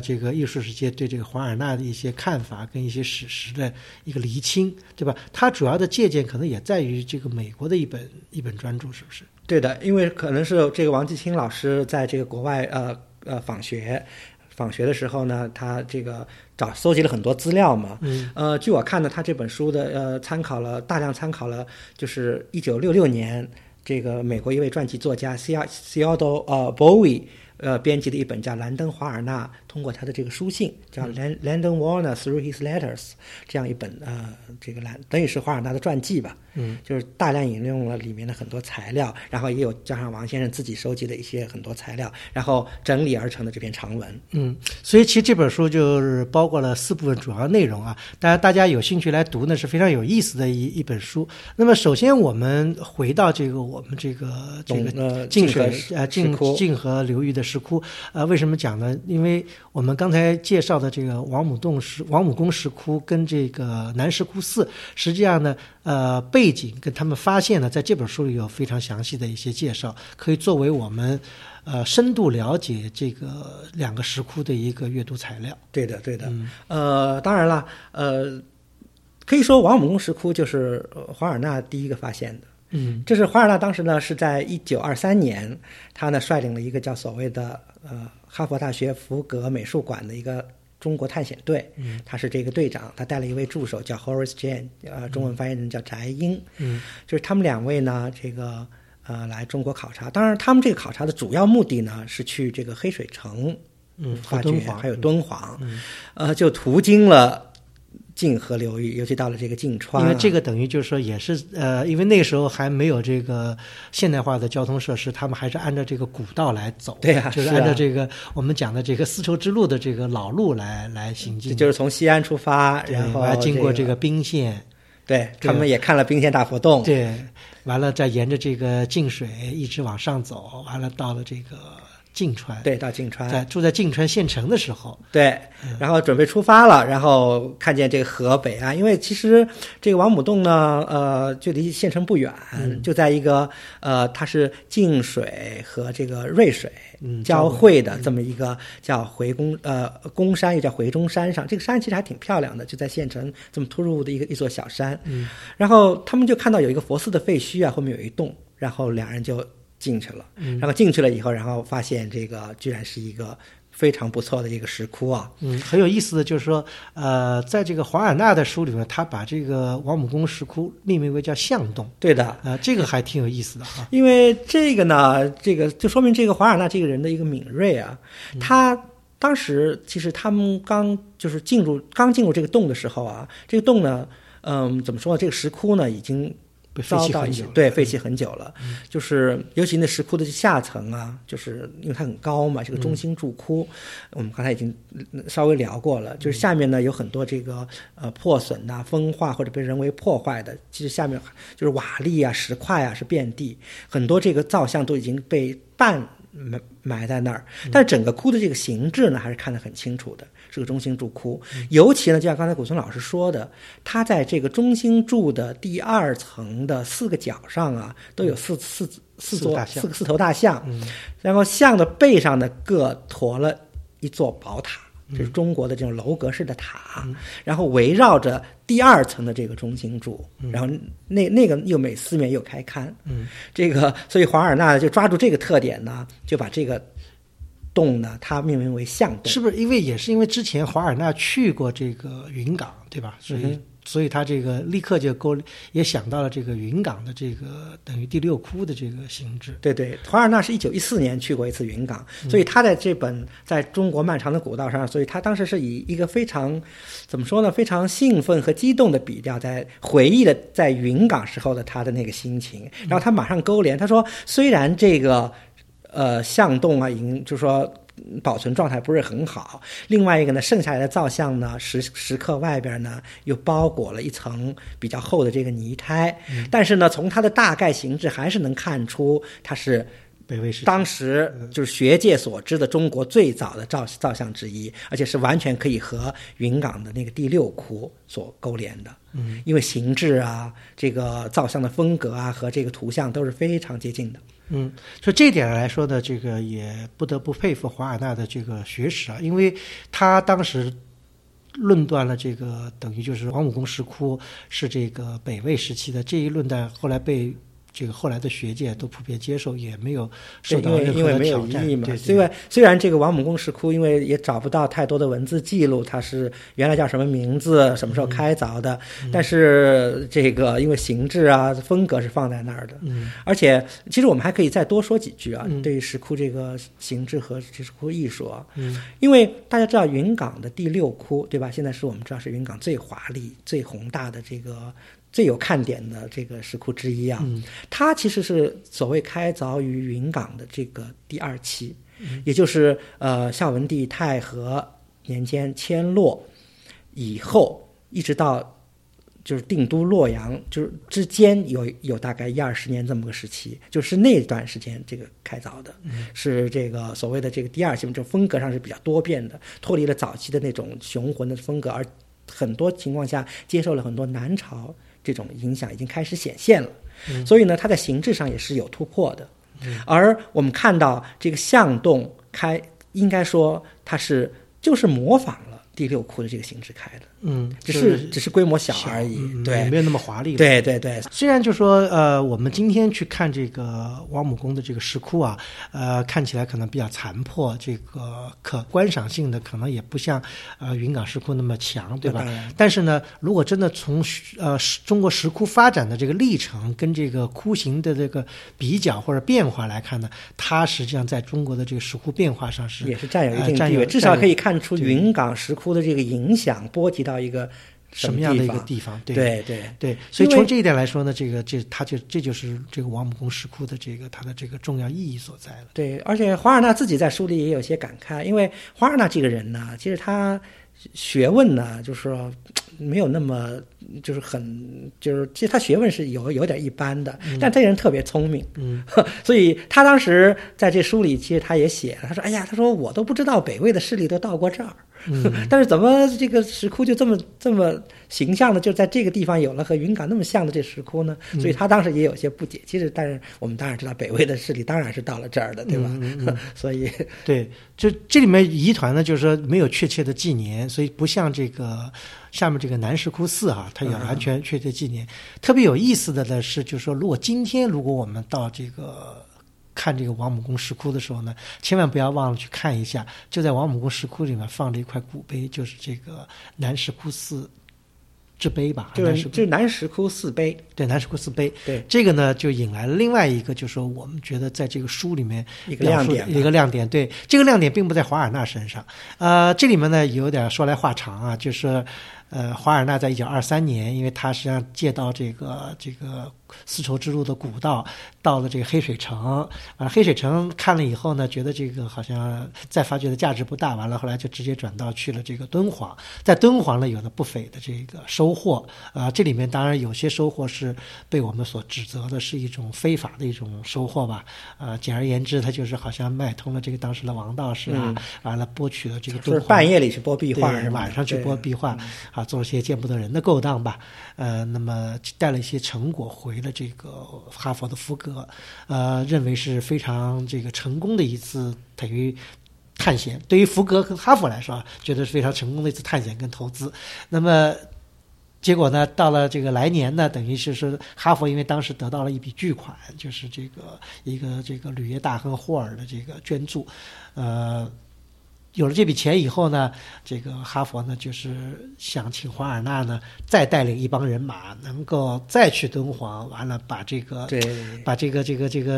这个艺术史界对这个华尔纳的一些看法跟一些史实的一个厘清，对吧？它主要的借鉴可能也在于这个美国的一本专著，是不是？对的，因为可能是这个王继清老师在这个国外访学的时候呢，他这个搜集了很多资料嘛。据我看呢，他这本书的大量参考了就是1966年这个美国一位传记作家 Theodore Bowie 编辑的一本叫《兰登·华尔纳通过他的这个书信》，叫 Landon Warner Through His Letters， 这样一本这个等于是华尔纳的传记吧。就是大量引用了里面的很多材料，然后也有加上王先生自己收集的一些很多材料，然后整理而成的这篇长文。所以其实这本书就是包括了4部分主要内容啊，当然大家有兴趣来读呢是非常有意思的一本书。那么首先我们回到这个我们这个晋河流域的石窟。为什么讲呢？因为我们刚才介绍的这个王母宫石窟跟这个南石窟寺，实际上呢背景跟他们发现呢，在这本书里有非常详细的一些介绍，可以作为我们深度了解这个2个石窟的一个阅读材料。对的。当然了，可以说王母宫石窟就是华尔纳第一个发现的。这是华尔纳当时呢是在1923年，他呢率领了一个叫所谓的哈佛大学福格美术馆的一个中国探险队，他是这个队长，他带了一位助手叫 Horace Jane， 中文翻译人叫翟英，就是他们两位呢，这个来中国考察。当然，他们这个考察的主要目的呢，是去这个黑水城发掘，还有敦煌，就途经了晋河流域，尤其到了这个晋川，因为这个等于就是说也是因为那个时候还没有这个现代化的交通设施，他们还是按照这个古道来走，对啊，就是按照这个我们讲的这个丝绸之路的这个老路来行进，就是从西安出发，然后经过这个彬县，对，他们也看了彬县大佛洞，对，完了再沿着这个晋水一直往上走，完了到了这个晋川，对，到晋川，住在晋川县城的时候，对，然后准备出发了，然后看见这个河北岸，因为其实这个王母洞呢，距离县城不远，就在一个它是晋水和这个瑞水交汇的这么一个叫回宫山，也叫回中山上，这个山其实还挺漂亮的，就在县城这么突入的一座小山，然后他们就看到有一个佛寺的废墟啊，后面有一洞，然后两人就进去了，然后进去了以后，然后发现这个居然是一个非常不错的一个石窟啊。很有意思的就是说，在这个华尔纳的书里面，他把这个王母宫石窟命名为叫象洞。对的，这个还挺有意思的哈。因为这个呢，这个就说明这个华尔纳这个人的一个敏锐啊，他当时其实他们刚进入这个洞的时候啊，这个洞呢，怎么说呢？这个石窟呢已经废弃很久了，就是尤其那石窟的下层啊，就是因为它很高嘛，这个中心柱窟，我们刚才已经稍微聊过了，就是下面呢有很多这个破损呐、风化或者被人为破坏的，其实下面就是瓦砾啊、石块啊是遍地，很多这个造像都已经被埋在那儿，但整个窟的这个形制呢还是看得很清楚的，是个中心柱窟。尤其呢，就像刚才古村老师说的，它在这个中心柱的第二层的四个角上啊，都有四头大象，然后象的背上呢各驮了一座宝塔，就是中国的这种楼阁式的塔，然后围绕着第二层的这个中心柱，然后那个又每四面又开龛，这个所以华尔纳就抓住这个特点呢，就把这个洞呢它命名为象洞，是不是？也是因为之前华尔纳去过这个云冈，对吧？所以他这个立刻就也想到了这个云冈的这个等于第六窟的这个形制。对对，华尔纳是1914年去过一次云冈，所以他在这本《在中国漫长的古道》上，所以他当时是以一个非常怎么说呢，非常兴奋和激动的笔调，在回忆了在云冈时候的他的那个心情。然后他马上勾连，他说虽然这个象洞啊，已经就是说保存状态不是很好，另外一个呢，剩下来的造像呢，石刻外边呢又包裹了一层比较厚的这个泥胎，但是呢，从它的大概形制还是能看出它是当时就是学界所知的中国最早的造像之一，而且是完全可以和云冈的那个第六窟所勾连的。因为形制啊，这个造像的风格啊和这个图像都是非常接近的。所以这点来说呢，这个也不得不佩服华尔纳的这个学识啊，因为他当时论断了这个等于就是王母宫石窟是这个北魏时期的，这一论断后来被这个后来的学界都普遍接受，也没有受到任何的挑战。对，虽然这个王母宫石窟因为也找不到太多的文字记录，它是原来叫什么名字、什么时候开凿的，但是这个因为形制啊、风格是放在那儿的。而且其实我们还可以再多说几句啊，对于石窟这个形制和石窟艺术啊，因为大家知道云冈的第六窟，对吧？现在是我们知道是云冈最华丽、最宏大的这个。最有看点的这个石窟之一啊，它其实是所谓开凿于云冈的这个第二期，也就是孝文帝太和年间迁洛以后，一直到就是定都洛阳，就是之间有大概10-20年这么个时期，就是那段时间这个开凿的，是这个所谓的这个第二期，就风格上是比较多变的，脱离了早期的那种雄浑的风格，而很多情况下接受了很多南朝。这种影响已经开始显现了，所以呢，它在形制上也是有突破的。而我们看到这个象洞应该说它是就是模仿了第六窟的这个形制开的，嗯，只是规模小而已，对，没有那么华丽。对对对，虽然就说我们今天去看这个王母宫的这个石窟啊，看起来可能比较残破，这个可观赏性的可能也不像云冈石窟那么强，对吧？但是呢，如果真的从中国石窟发展的这个历程跟这个窟形的这个比较或者变化来看呢，它实际上在中国的这个石窟变化上是也是占有一定地位，至少可以看出云冈石窟的这个影响波及到一个什么样的一个地方？对对 对，所以从这一点来说呢，这就是这个王母宫石窟的这个它的这个重要意义所在了。对，而且华尔纳自己在书里也有些感慨，因为华尔纳这个人呢，其实他学问呢，就是说没有那么其实他学问是有点一般的，但这个人特别聪明，所以他当时在这书里其实他也写了，他说：“哎呀，他说我都不知道北魏的势力都到过这儿。”但是怎么这个石窟就这么形象的就在这个地方有了和云冈那么像的这石窟呢？所以他当时也有些不解。其实，但是我们当然知道北魏的势力当然是到了这儿的，对吧？所以对，就这里面疑团呢，就是说没有确切的纪年，所以不像这个下面这个南石窟寺啊，它有完全确切纪年。特别有意思的呢是，就是说如果我们到这个看这个王母宫石窟的时候呢，千万不要忘了去看一下，就在王母宫石窟里面放着一块古碑，就是这个南石窟寺之碑吧，就是南石窟寺碑。对，南石窟寺碑。对，这个呢就引来了另外一个，就是说我们觉得在这个书里面一个亮点。对，这个亮点并不在华尔纳身上。这里面呢有点说来话长啊，就是华尔纳在1923年，因为他实际上借到这个丝绸之路的古道，到了这个黑水城，黑水城看了以后呢，觉得这个好像再发掘的价值不大，完了后来就直接转到去了这个敦煌，在敦煌呢有了不菲的这个收获，这里面当然有些收获是被我们所指责的是一种非法的一种收获吧，简而言之，他就是好像买通了这个当时的王道士啊，完了剥取了这个敦煌，就是半夜里去剥壁画，晚上去剥壁画。做了些见不得人的勾当吧，那么带了一些成果回了这个哈佛的福格，认为是非常这个成功的一次等于探险，对于福格跟哈佛来说，觉得是非常成功的一次探险跟投资。那么结果呢，到了这个来年呢，等于是哈佛因为当时得到了一笔巨款，就是这个一个这个吕耶大亨霍尔的这个捐助，有了这笔钱以后呢，这个哈佛呢就是想请华尔纳呢再带领一帮人马，能够再去敦煌，完了把这个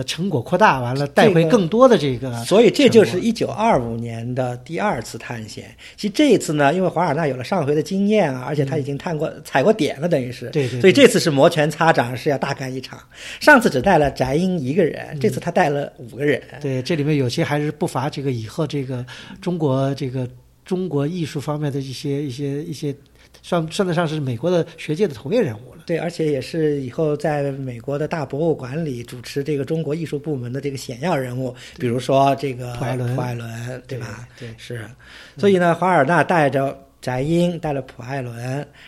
成果扩大，完了带回更多的所以这就是1925年的第二次探险。其实这一次呢，因为华尔纳有了上回的经验啊，而且他已经踩过点了，等于是对，所以这次是摩拳擦掌，是要大干一场。上次只带了翟英一个人，这次他带了5个人。对，这里面有些还是不乏这个以后这个中国艺术方面的一些算得上是美国的学界的头面人物了。对，而且也是以后在美国的大博物馆里主持这个中国艺术部门的这个显要人物，比如说这个普艾伦，对吧？对，是。所以呢，华尔纳带着翟英，带了普艾伦，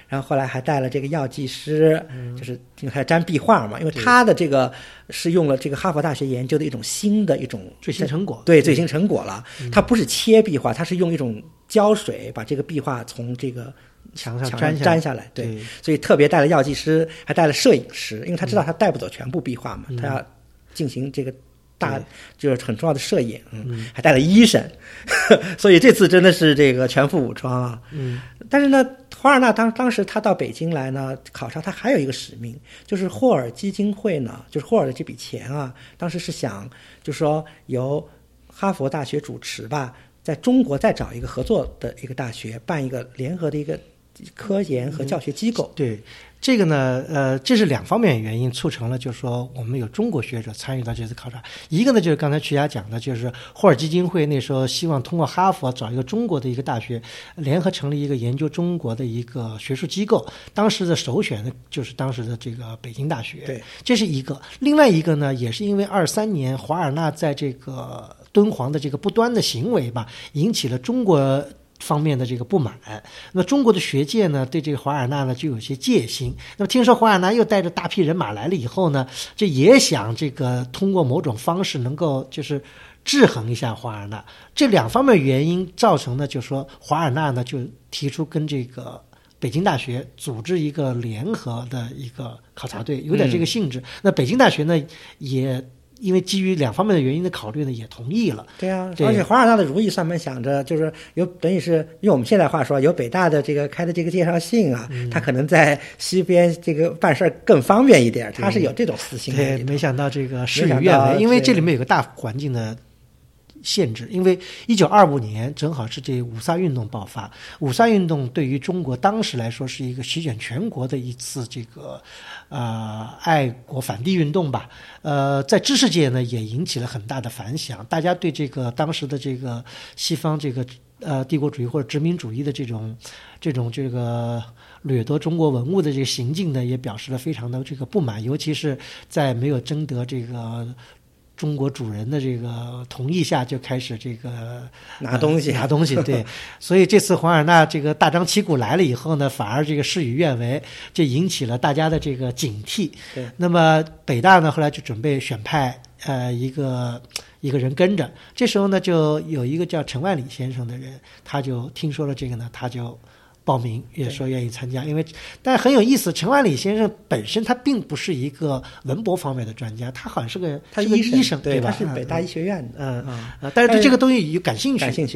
然后后来还带了这个药剂师，就是因为还沾壁画嘛，因为他的这个是用了这个哈佛大学研究的一种新的一种最新成果。对，最新成果了。他不是切壁画，他是用一种胶水把这个壁画从这个墙上粘下来。对，所以特别带了药剂师，还带了摄影师，因为他知道他带不走全部壁画嘛，他要进行这个就是很重要的摄影，还带了医生，所以这次真的是这个全副武装啊。但是呢，华尔纳当时他到北京来呢考察，他还有一个使命，就是霍尔基金会呢，就是霍尔的这笔钱啊，当时是想就说由哈佛大学主持吧，在中国再找一个合作的一个大学，办一个联合的一个科研和教学机构。对。这个呢，这是2方面原因促成了，就是说我们有中国学者参与到这次考察。一个呢，就是刚才曲霞讲的，就是霍尔基金会那时候希望通过哈佛找一个中国的一个大学，联合成立一个研究中国的一个学术机构。当时的首选呢，就是当时的这个北京大学。对，这是一个。另外一个呢，也是因为23年华尔纳在这个敦煌的这个不端的行为吧，引起了中国方面的这个不满，那中国的学界呢对这个华尔纳呢就有些戒心。那么听说华尔纳又带着大批人马来了以后呢，这也想这个通过某种方式能够就是制衡一下华尔纳。这2方面原因造成的，就是说华尔纳呢就提出跟这个北京大学组织一个联合的一个考察队，有点这个性质。那北京大学呢，也因为基于两方面的原因的考虑呢，也同意了。对啊，对，而且华大的如意上面想着就是有，等于是用我们现在话说，有北大的这个开的这个介绍信啊，他可能在西边这个办事更方便一点，他是有这种私心。对，没想到这个事与愿违，因为这里面有个大环境的限制，因为1925年正好是这五卅运动爆发。五卅运动对于中国当时来说是一个席卷全国的一次这个爱国反帝运动吧。在知识界呢也引起了很大的反响，大家对这个当时的这个西方这个帝国主义或者殖民主义的这种这个掠夺中国文物的这个行径呢，也表示了非常的这个不满，尤其是在没有征得这个中国主人的这个同意下，就开始这个拿东西，拿东西。对，所以这次黄尔纳这个大张旗鼓来了以后呢，反而这个事与愿违，这引起了大家的这个警惕。那么北大呢，后来就准备选派一个人跟着。这时候呢，就有一个叫陈万里先生的人，他就听说了这个呢，他就报名，也说愿意参加。因为但很有意思，陈万里先生本身他并不是一个文博方面的专家，他好像是个医生，对吧？他是北大医学院的，但是对这个东西也感兴趣。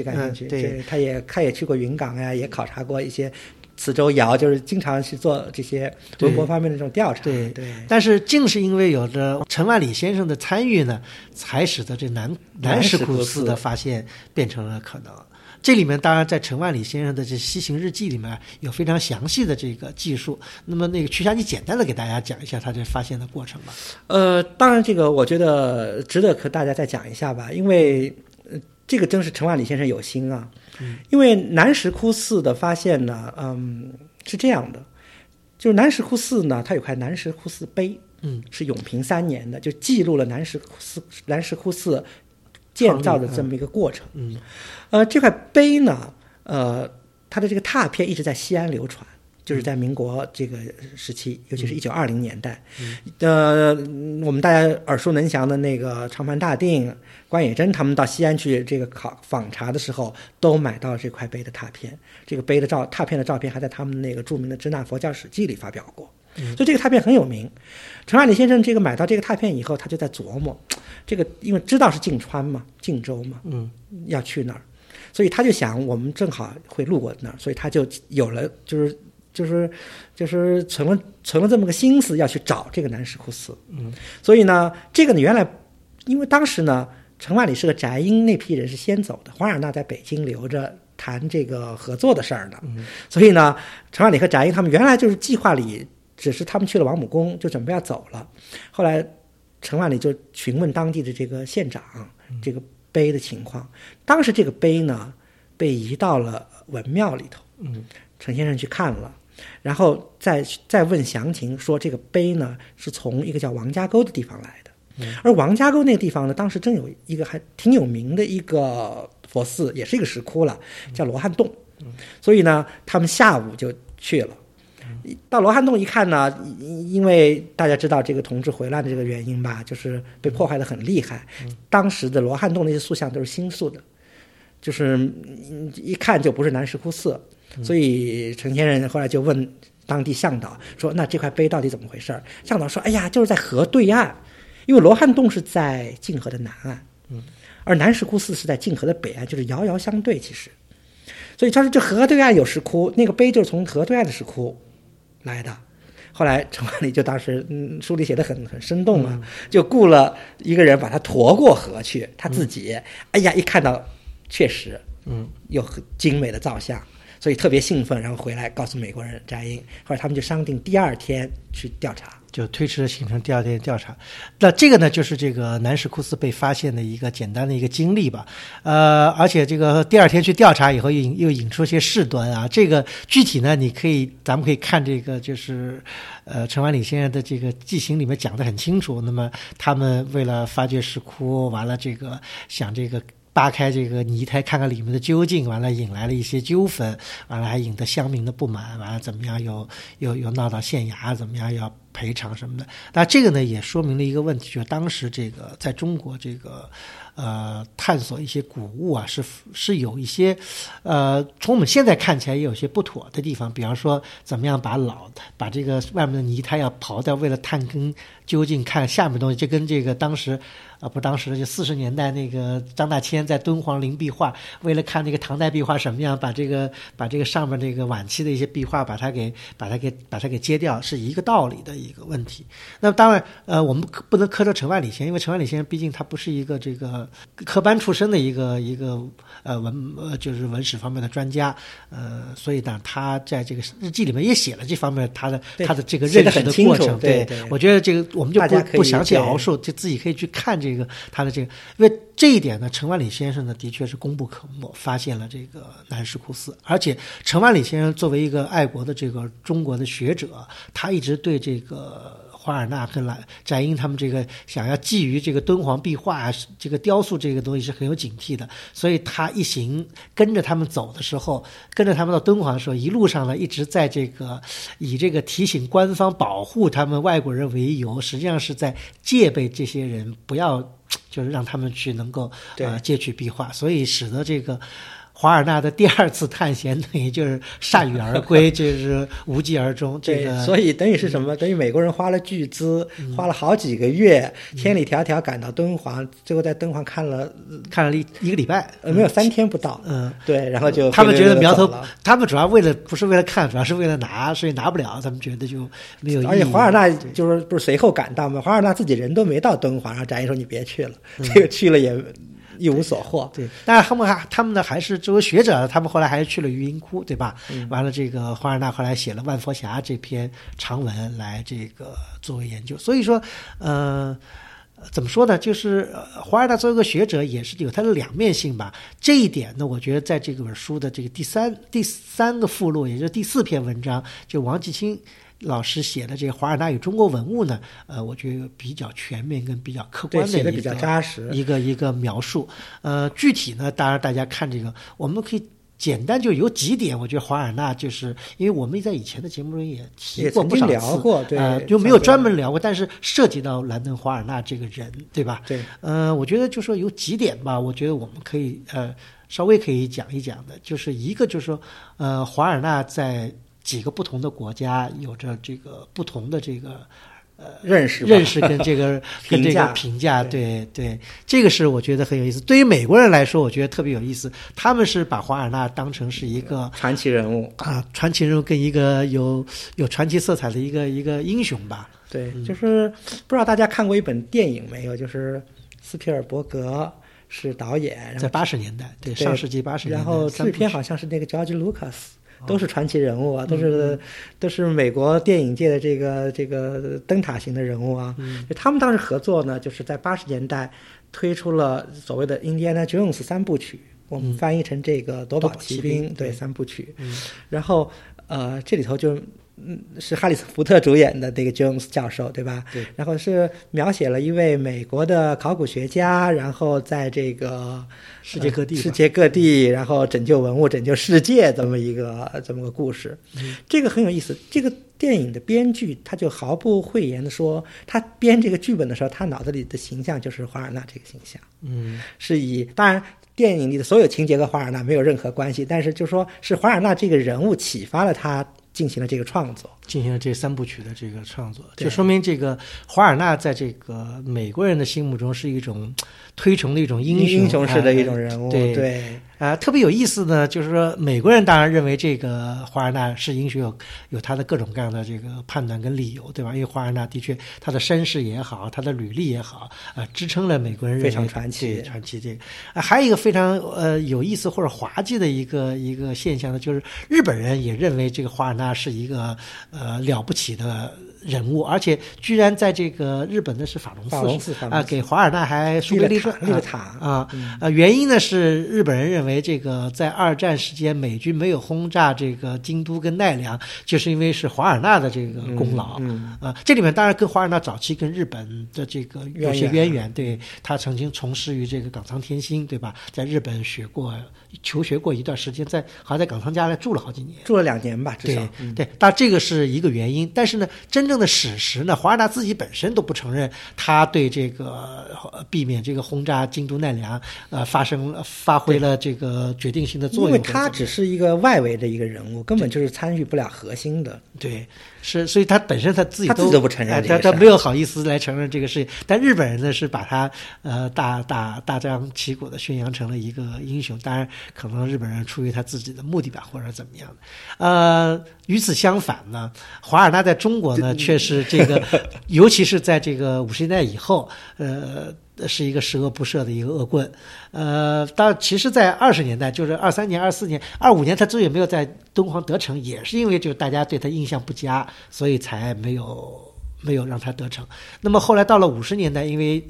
对，他也去过云冈呀，也考察过一些磁州窑，就是经常去做这些文博方面的这种调查。对。但是正是因为有着陈万里先生的参与呢，才使得这南石窟寺的发现变成了可能。这里面当然在陈万里先生的这西行日记里面有非常详细的这个技术，那么那个瞿霞，你简单的给大家讲一下他这发现的过程吧。当然这个我觉得值得和大家再讲一下吧，因为这个真是陈万里先生有心啊。因为南石窟寺的发现呢，是这样的，就是南石窟寺呢，它有块南石窟寺碑，是永平3年的，就记录了南石窟寺建造的这么一个过程。这块碑呢，它的这个拓片一直在西安流传，就是在民国这个时期，尤其是1920年代，我们大家耳熟能详的那个长盘大定、关野真他们到西安去这个访查的时候，都买到了这块碑的拓片。这个碑的拓片的照片还在他们那个著名的《支那佛教史记》里发表过。所以这个拓片很有名。陈万里先生这个买到这个拓片以后，他就在琢磨，这个因为知道是晋川嘛，晋州嘛，要去那儿，所以他就想我们正好会路过那儿，所以他就有了就是存了这么个心思要去找这个南石窟寺。所以呢，这个呢原来因为当时呢，陈万里是个宅英，那批人是先走的，黄尔纳在北京留着谈这个合作的事儿呢，所以呢，陈万里和宅英他们原来就是计划里。只是他们去了王母宫，就准备要走了。后来，陈万里就询问当地的这个县长，这个碑的情况。当时这个碑呢，被移到了文庙里头。陈先生去看了，然后再问详情，说这个碑呢是从一个叫王家沟的地方来的。而王家沟那个地方呢，当时正有一个还挺有名的一个佛寺，也是一个石窟了，叫罗汉洞。所以呢，他们下午就去了。到罗汉洞一看呢，因为大家知道这个同治回来的这个原因吧，就是被破坏的很厉害。当时的罗汉洞那些塑像都是新塑的，就是一看就不是南石窟寺。所以陈先生后来就问当地向导说：“那这块碑到底怎么回事？”向导说：“哎呀，就是在河对岸，因为罗汉洞是在晋河的南岸，而南石窟寺是在晋河的北岸，就是遥遥相对。其实，所以他说这河对岸有石窟，那个碑就是从河对岸的石窟。”来的，后来陈万里就当时书里写的很生动嘛，就雇了一个人把他驮过河去，他自己哎呀一看到确实有很精美的造像，所以特别兴奋，然后回来告诉美国人翟英，后来他们就商定第二天去调查，就推迟了行程，第二天调查。那这个呢，就是这个南石窟寺被发现的一个简单的一个经历吧。而且这个第二天去调查以后又引出一些事端啊。这个具体呢，咱们可以看这个就是陈万里先生的这个记行里面讲得很清楚。那么他们为了发掘石窟，完了这个想这个。扒开这个泥胎看看里面的究竟，完了引来了一些纠纷，完了还引得乡民的不满，完了怎么样又闹到县衙，怎么样要赔偿什么的。那这个呢也说明了一个问题，就是当时这个在中国这个探索一些古物啊，是有一些从我们现在看起来也有些不妥的地方，比方说怎么样把这个外面的泥胎要刨掉，为了探根究竟看下面东西，这跟这个当时不当时就40年代那个张大千在敦煌陵壁画，为了看那个唐代壁画什么样，把这个上面这个晚期的一些壁画把它给揭掉，是一个道理的一个问题。那么当然我们不能苛责陈万里先生，因为陈万里先生毕竟他不是一个这个科班出身的一个就是文史方面的专家，所以呢，他在这个日记里面也写了这方面他的这个认识的过程。对，我觉得这个我们就不详细描述，就自己可以去看这个他的这个，因为这一点呢，陈万里先生呢的确是功不可没，发现了这个南石窟寺。而且陈万里先生作为一个爱国的这个中国的学者，他一直对这个华尔纳跟翟英他们这个想要觊觎这个敦煌壁画啊，这个雕塑这个东西是很有警惕的，所以他一行跟着他们走的时候，跟着他们到敦煌的时候，一路上呢一直在这个以这个提醒官方保护他们外国人为由，实际上是在戒备这些人不要就是让他们去能够窃取壁画，所以使得这个华尔纳的第二次探险等于就是铩羽而归，就是无疾而终。这个所以等于是什么？等于美国人花了巨资，花了好几个月，千里迢迢赶到敦煌，最后在敦煌看了一个礼拜，没有3天不到。对，然后就他们觉得苗头，他们主要不是为了看，主要是为了拿，所以拿不了，他们觉得就没有意义。而且华尔纳就是不是随后赶到吗？华尔纳自己人都没到敦煌，然后翟英说你别去了，这个去了也一无所获。对，但是他们呢还是作为学者，他们后来还是去了榆林窟，对吧？完了，这个华尔纳后来写了《万佛峡》这篇长文来这个作为研究。所以说，怎么说呢？就是华尔纳作为一个学者，也是有他的两面性吧。这一点呢，我觉得在这本书的这个第三个附录，也就是第4篇文章，就王继清老师写的这个《华尔纳与中国文物》呢，我觉得比较全面跟比较客观的写的比较扎实一个描述。具体呢，当然大家看这个，我们可以简单就有几点，我觉得华尔纳就是因为我们在以前的节目中也提过不少次，也曾经聊过，对，就没有专门聊过，但是涉及到兰登·华尔纳这个人，对吧？对，我觉得就说有几点吧，我觉得我们可以稍微可以讲一讲的，就是一个就是说华尔纳在几个不同的国家有着这个不同的这个认识跟这个跟这个评价，对，这个是我觉得很有意思。对于美国人来说，我觉得特别有意思，他们是把华尔纳当成是一个传奇人物啊，传奇人物跟一个有传奇色彩的一个英雄吧。对，就是不知道大家看过一本电影没有？就是斯皮尔伯格是导演，在80年代，对，上世纪80年代，然后制片好像是那个 George Lucas。都是传奇人物啊，都是美国电影界的这个灯塔型的人物啊。他们当时合作呢，就是在80年代推出了所谓的《Indiana Jones》3部曲，我们翻译成这个《夺宝奇兵》，对，3部曲。然后这里头是哈里森·福特主演的这个 Jones 教授，对吧？对。然后是描写了一位美国的考古学家，然后在这个世界各地，然后拯救文物、拯救世界这么个故事。这个很有意思。这个电影的编剧他就毫不讳言的说，他编这个剧本的时候，他脑子里的形象就是华尔纳这个形象。是以当然。电影里的所有情节和华尔纳没有任何关系，但是就说是华尔纳这个人物启发了他进行了这个创作，进行了这3部曲的这个创作，就说明这个华尔纳在这个美国人的心目中是一种推崇的一种英雄式的一种人物。对。特别有意思呢，就是说美国人当然认为这个华尔纳是英雄，有他的各种各样的这个判断跟理由，对吧？因为华尔纳的确他的身世也好，他的履历也好，支撑了美国人认为非常传奇这个。还有一个非常有意思或者滑稽的一个现象呢，就是日本人也认为这个华尔纳是一个了不起的人物，而且居然在这个日本的是法隆寺啊，给华尔纳还树立了塔啊。原因呢是日本人认为这个在2战时间美军没有轰炸这个京都跟奈良，就是因为是华尔纳的这个功劳啊。这里面当然跟华尔纳早期跟日本的这个有些渊源，对，他曾经从事于这个冈仓天心，对吧？在日本求学过一段时间，好像在冈仓家来住了好几年，住了2年吧，至少。对，但这个是一个原因，但是呢，真正正的史实呢，华尔纳自己本身都不承认他对这个避免这个轰炸京都奈良发挥了这个决定性的作用。因为他只是一个外围的一个人物，根本就是参与不了核心的。对，是，所以他本身他自己都不承认这个事，他没有好意思来承认这个事情。但日本人呢是把他大张旗鼓的宣扬成了一个英雄，当然可能日本人出于他自己的目的吧，或者怎么样的。与此相反呢，华尔纳在中国呢却是这个，尤其是在这个50年代以后，是一个十恶不赦的一个恶棍。当其实在20年代，就是23年、24年、25年，他最后也没有在敦煌得逞，也是因为就大家对他印象不佳，所以才没有让他得逞。那么后来到了50年代，因为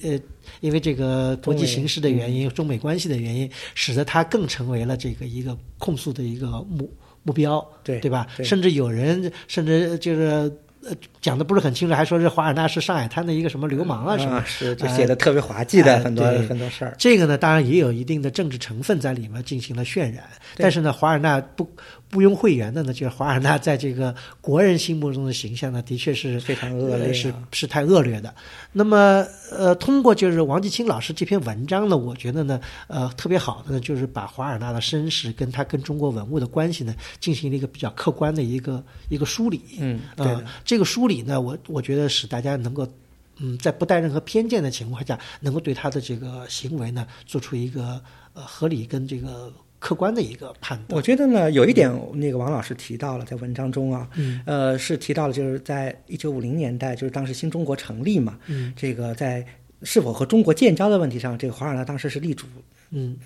这个国际形势的原因、中美关系的原因，使得他更成为了这个一个控诉的一个目标，对吧？对，甚至就是讲的不是很清楚，还说是华尔纳是上海滩的一个什么流氓啊什么，是就写的特别滑稽的很多事儿。这个呢，当然也有一定的政治成分在里面进行了渲染，但是呢，华尔纳不用讳言的呢，就是华尔纳在这个国人心目中的形象呢，的确是非常恶劣，是太恶劣的。那么，通过就是王继青老师这篇文章呢，我觉得呢，特别好的呢，就是把华尔纳的身世跟他跟中国文物的关系呢，进行了一个比较客观的一个梳理。嗯，对的。这个梳理呢，我觉得使大家能够，在不带任何偏见的情况下，能够对他的这个行为呢，做出一个合理跟这个客观的一个判断。我觉得呢，有一点那个王老师提到了，在文章中啊，是提到了，就是在1950年代，就是当时新中国成立嘛，这个在是否和中国建交的问题上，这个华尔纳当时是力主，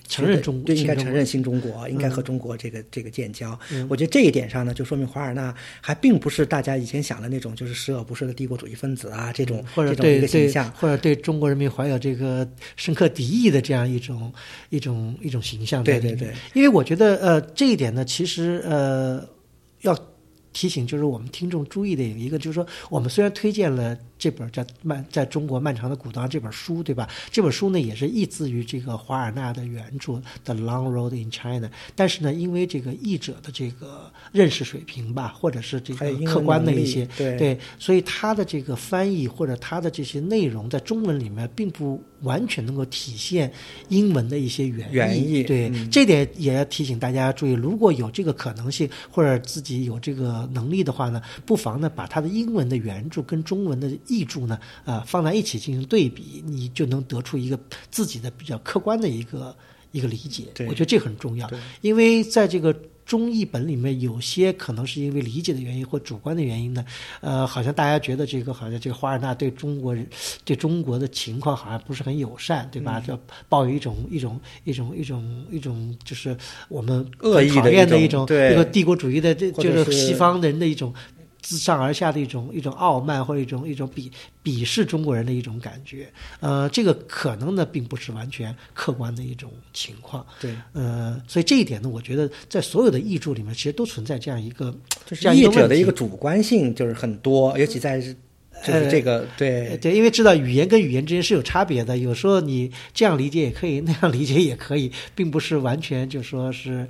承认中国，对，应该承认新中国，应该和中国这个建交。我觉得这一点上呢，就说明华尔纳还并不是大家以前想的那种就是十恶不赦的帝国主义分子啊，这种一个形象，或者对中国人民怀有这个深刻敌意的这样一种形象。对，因为我觉得这一点呢，其实要提醒就是我们听众注意的有一个，就是说我们虽然推荐了这本在中国漫长的古道这本书，对吧？这本书呢也是译自于这个华尔纳的原著《The Long Road in China》，但是呢，因为这个译者的这个认识水平吧，或者是这个客观的一些，对，所以他的这个翻译或者他的这些内容在中文里面并不完全能够体现英文的一些原意。对，这点也要提醒大家注意，如果有这个可能性或者自己有这个能力的话呢，不妨呢把他的英文的原著跟中文的译著呢放在一起进行对比，你就能得出一个自己的比较客观的一个理解。我觉得这很重要，因为在这个中译本里面，有些可能是因为理解的原因或主观的原因呢，好像大家觉得这个好像这个华尔纳对中国的情况好像不是很友善，对吧？就抱有一种就是我们恶意讨厌的一个帝国主义的，就是西方人的一种自上而下的一种傲慢，或者一种鄙视中国人的一种感觉。这个可能呢并不是完全客观的一种情况。对，所以这一点呢，我觉得在所有的译著里面，其实都存在这样一个，就是译者的一个主观性，就是很多，尤其在就是这个对，因为知道语言跟语言之间是有差别的，有时候你这样理解也可以，那样理解也可以，并不是完全就说是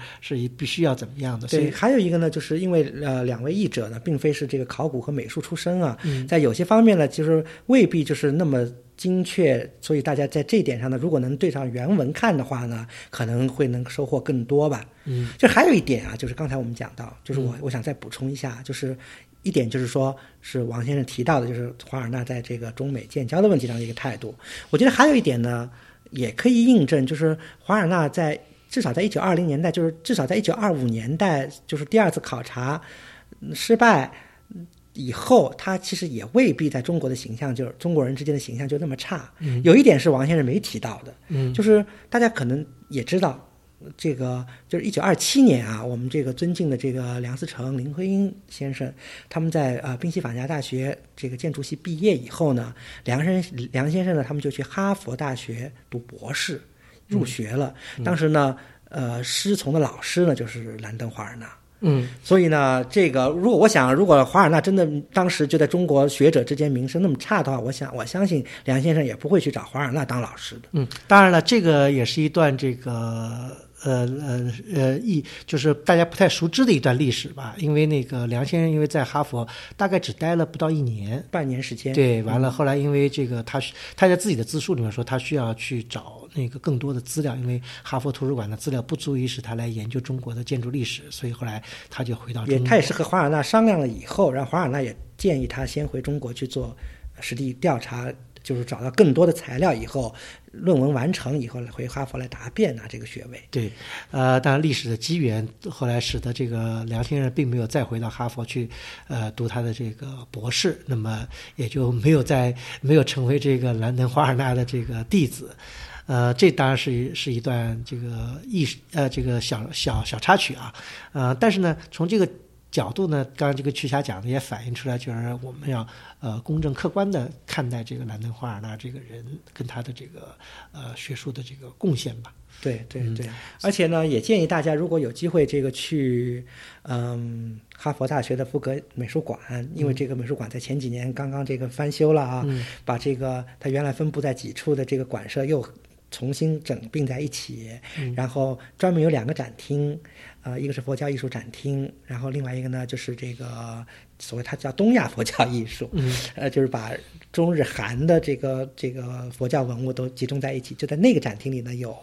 必须要怎么样的。对，还有一个呢，就是因为两位译者呢，并非是这个考古和美术出身啊，在有些方面呢，其实未必就是那么精确，所以大家在这一点上呢，如果能对上原文看的话呢，可能会能收获更多吧。就还有一点啊，就是刚才我们讲到，就是我想再补充一下，就是一点就是说，是王先生提到的，就是华尔纳在这个中美建交的问题上的一个态度。我觉得还有一点呢，也可以印证，就是华尔纳在至少在1920年代，就是至少在1925年代，就是第二次考察失败以后，他其实也未必在中国的形象，就是中国人之间的形象就那么差。有一点是王先生没提到的，就是大家可能也知道，这个就是1927年啊，我们这个尊敬的这个梁思成、林徽因先生，他们在宾夕法尼亚大学这个建筑系毕业以后呢，梁先生呢，他们就去哈佛大学读博士，入学了。当时呢，师从的老师呢就是兰登·华尔纳。所以呢，这个如果华尔纳真的当时就在中国学者之间名声那么差的话，我相信梁先生也不会去找华尔纳当老师的。当然了，这个也是一段这个就是大家不太熟知的一段历史吧。因为那个梁先生因为在哈佛大概只待了不到一年，半年时间。对，完了后来因为这个他在自己的自述里面说，他需要去找那个更多的资料，因为哈佛图书馆的资料不足以使他来研究中国的建筑历史，所以后来他就回到中国。也他也是和华尔纳商量了以后，然后华尔纳也建议他先回中国去做实地调查，就是找到更多的材料以后，论文完成以后回哈佛来答辩拿这个学位。对，当然历史的机缘后来使得这个梁先生并没有再回到哈佛去读他的这个博士，那么也就没有成为这个兰登华尔纳的这个弟子。这当然是一段这个这个小插曲啊。但是呢，从这个角度呢，刚刚这个曲霞讲的也反映出来，就是我们要公正客观的看待这个兰登华尔纳这个人跟他的这个学术的这个贡献吧。对对对，而且呢，也建议大家如果有机会这个去哈佛大学的福格美术馆，因为这个美术馆在前几年刚刚这个翻修了啊，把这个它原来分布在几处的这个馆舍又重新整并在一起，然后专门有两个展厅，一个是佛教艺术展厅，然后另外一个呢就是这个所谓它叫东亚佛教艺术，就是把中日韩的这个佛教文物都集中在一起。就在那个展厅里呢，有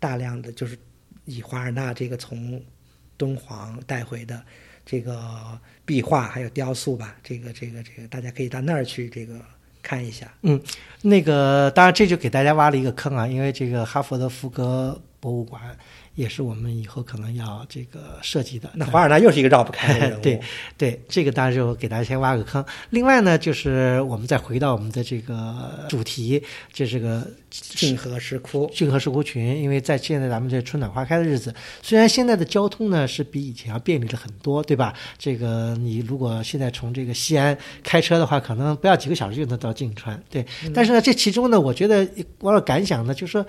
大量的就是以华尔纳这个从敦煌带回的这个壁画还有雕塑吧，这个大家可以到那儿去这个看一下。那个当然这就给大家挖了一个坑啊，因为这个哈佛的福格博物馆也是我们以后可能要这个设计的。那华尔纳又是一个绕不开的人物。对对，这个当然就给大家先挖个坑。另外呢，就是我们再回到我们的这个主题，就是个泾河石窟群。因为在现在咱们这春暖花开的日子，虽然现在的交通呢是比以前要便利了很多，对吧？这个你如果现在从这个西安开车的话，可能不要几个小时就能到泾川。对，但是呢，这其中呢，我觉得我有感想呢，就是说，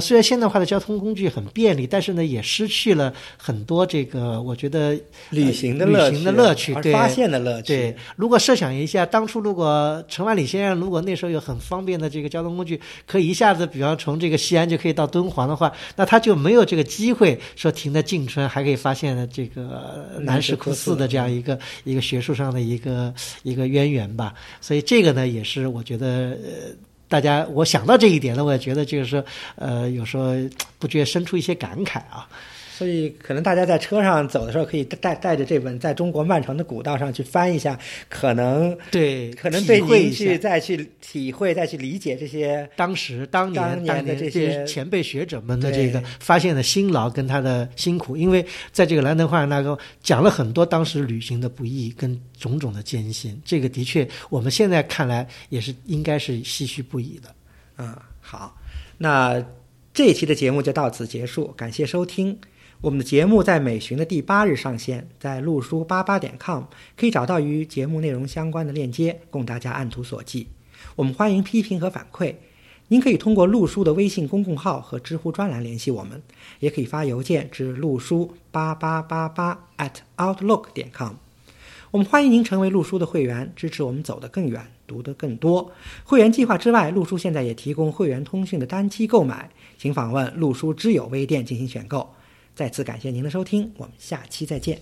虽然现代化的交通工具很便利，但是呢，也失去了很多这个我觉得旅行的乐趣，对，发现的乐趣。对，如果设想一下，当初如果陈万里先生如果那时候有很方便的这个交通工具，可以一下子比方从这个西安就可以到敦煌的话，那他就没有这个机会说停在泾川还可以发现这个南石窟寺的这样一个学术上的一个渊源吧。所以这个呢也是我觉得大家，我想到这一点呢，我也觉得就是说有时候不觉生出一些感慨啊。所以可能大家在车上走的时候，可以带着这本《在中国漫长的古道上》去翻一下，可能对您去再去体会、再去理解这些当年的这些前辈学者们的这个发现的辛劳跟他的辛苦。因为在这个兰登华尔纳讲了很多当时旅行的不易跟种种的艰辛，这个的确我们现在看来也是应该是唏嘘不已的。好，那这一期的节目就到此结束，感谢收听。我们的节目在每旬的第8日上线，在路书88.com 可以找到与节目内容相关的链接，供大家按图索骥。我们欢迎批评和反馈，您可以通过路书的微信公共号和知乎专栏联系我们，也可以发邮件至路书8888@outlook.com。我们欢迎您成为路书的会员，支持我们走得更远，读得更多。会员计划之外，路书现在也提供会员通讯的单期购买，请访问路书知友微店进行选购。再次感谢您的收听，我们下期再见。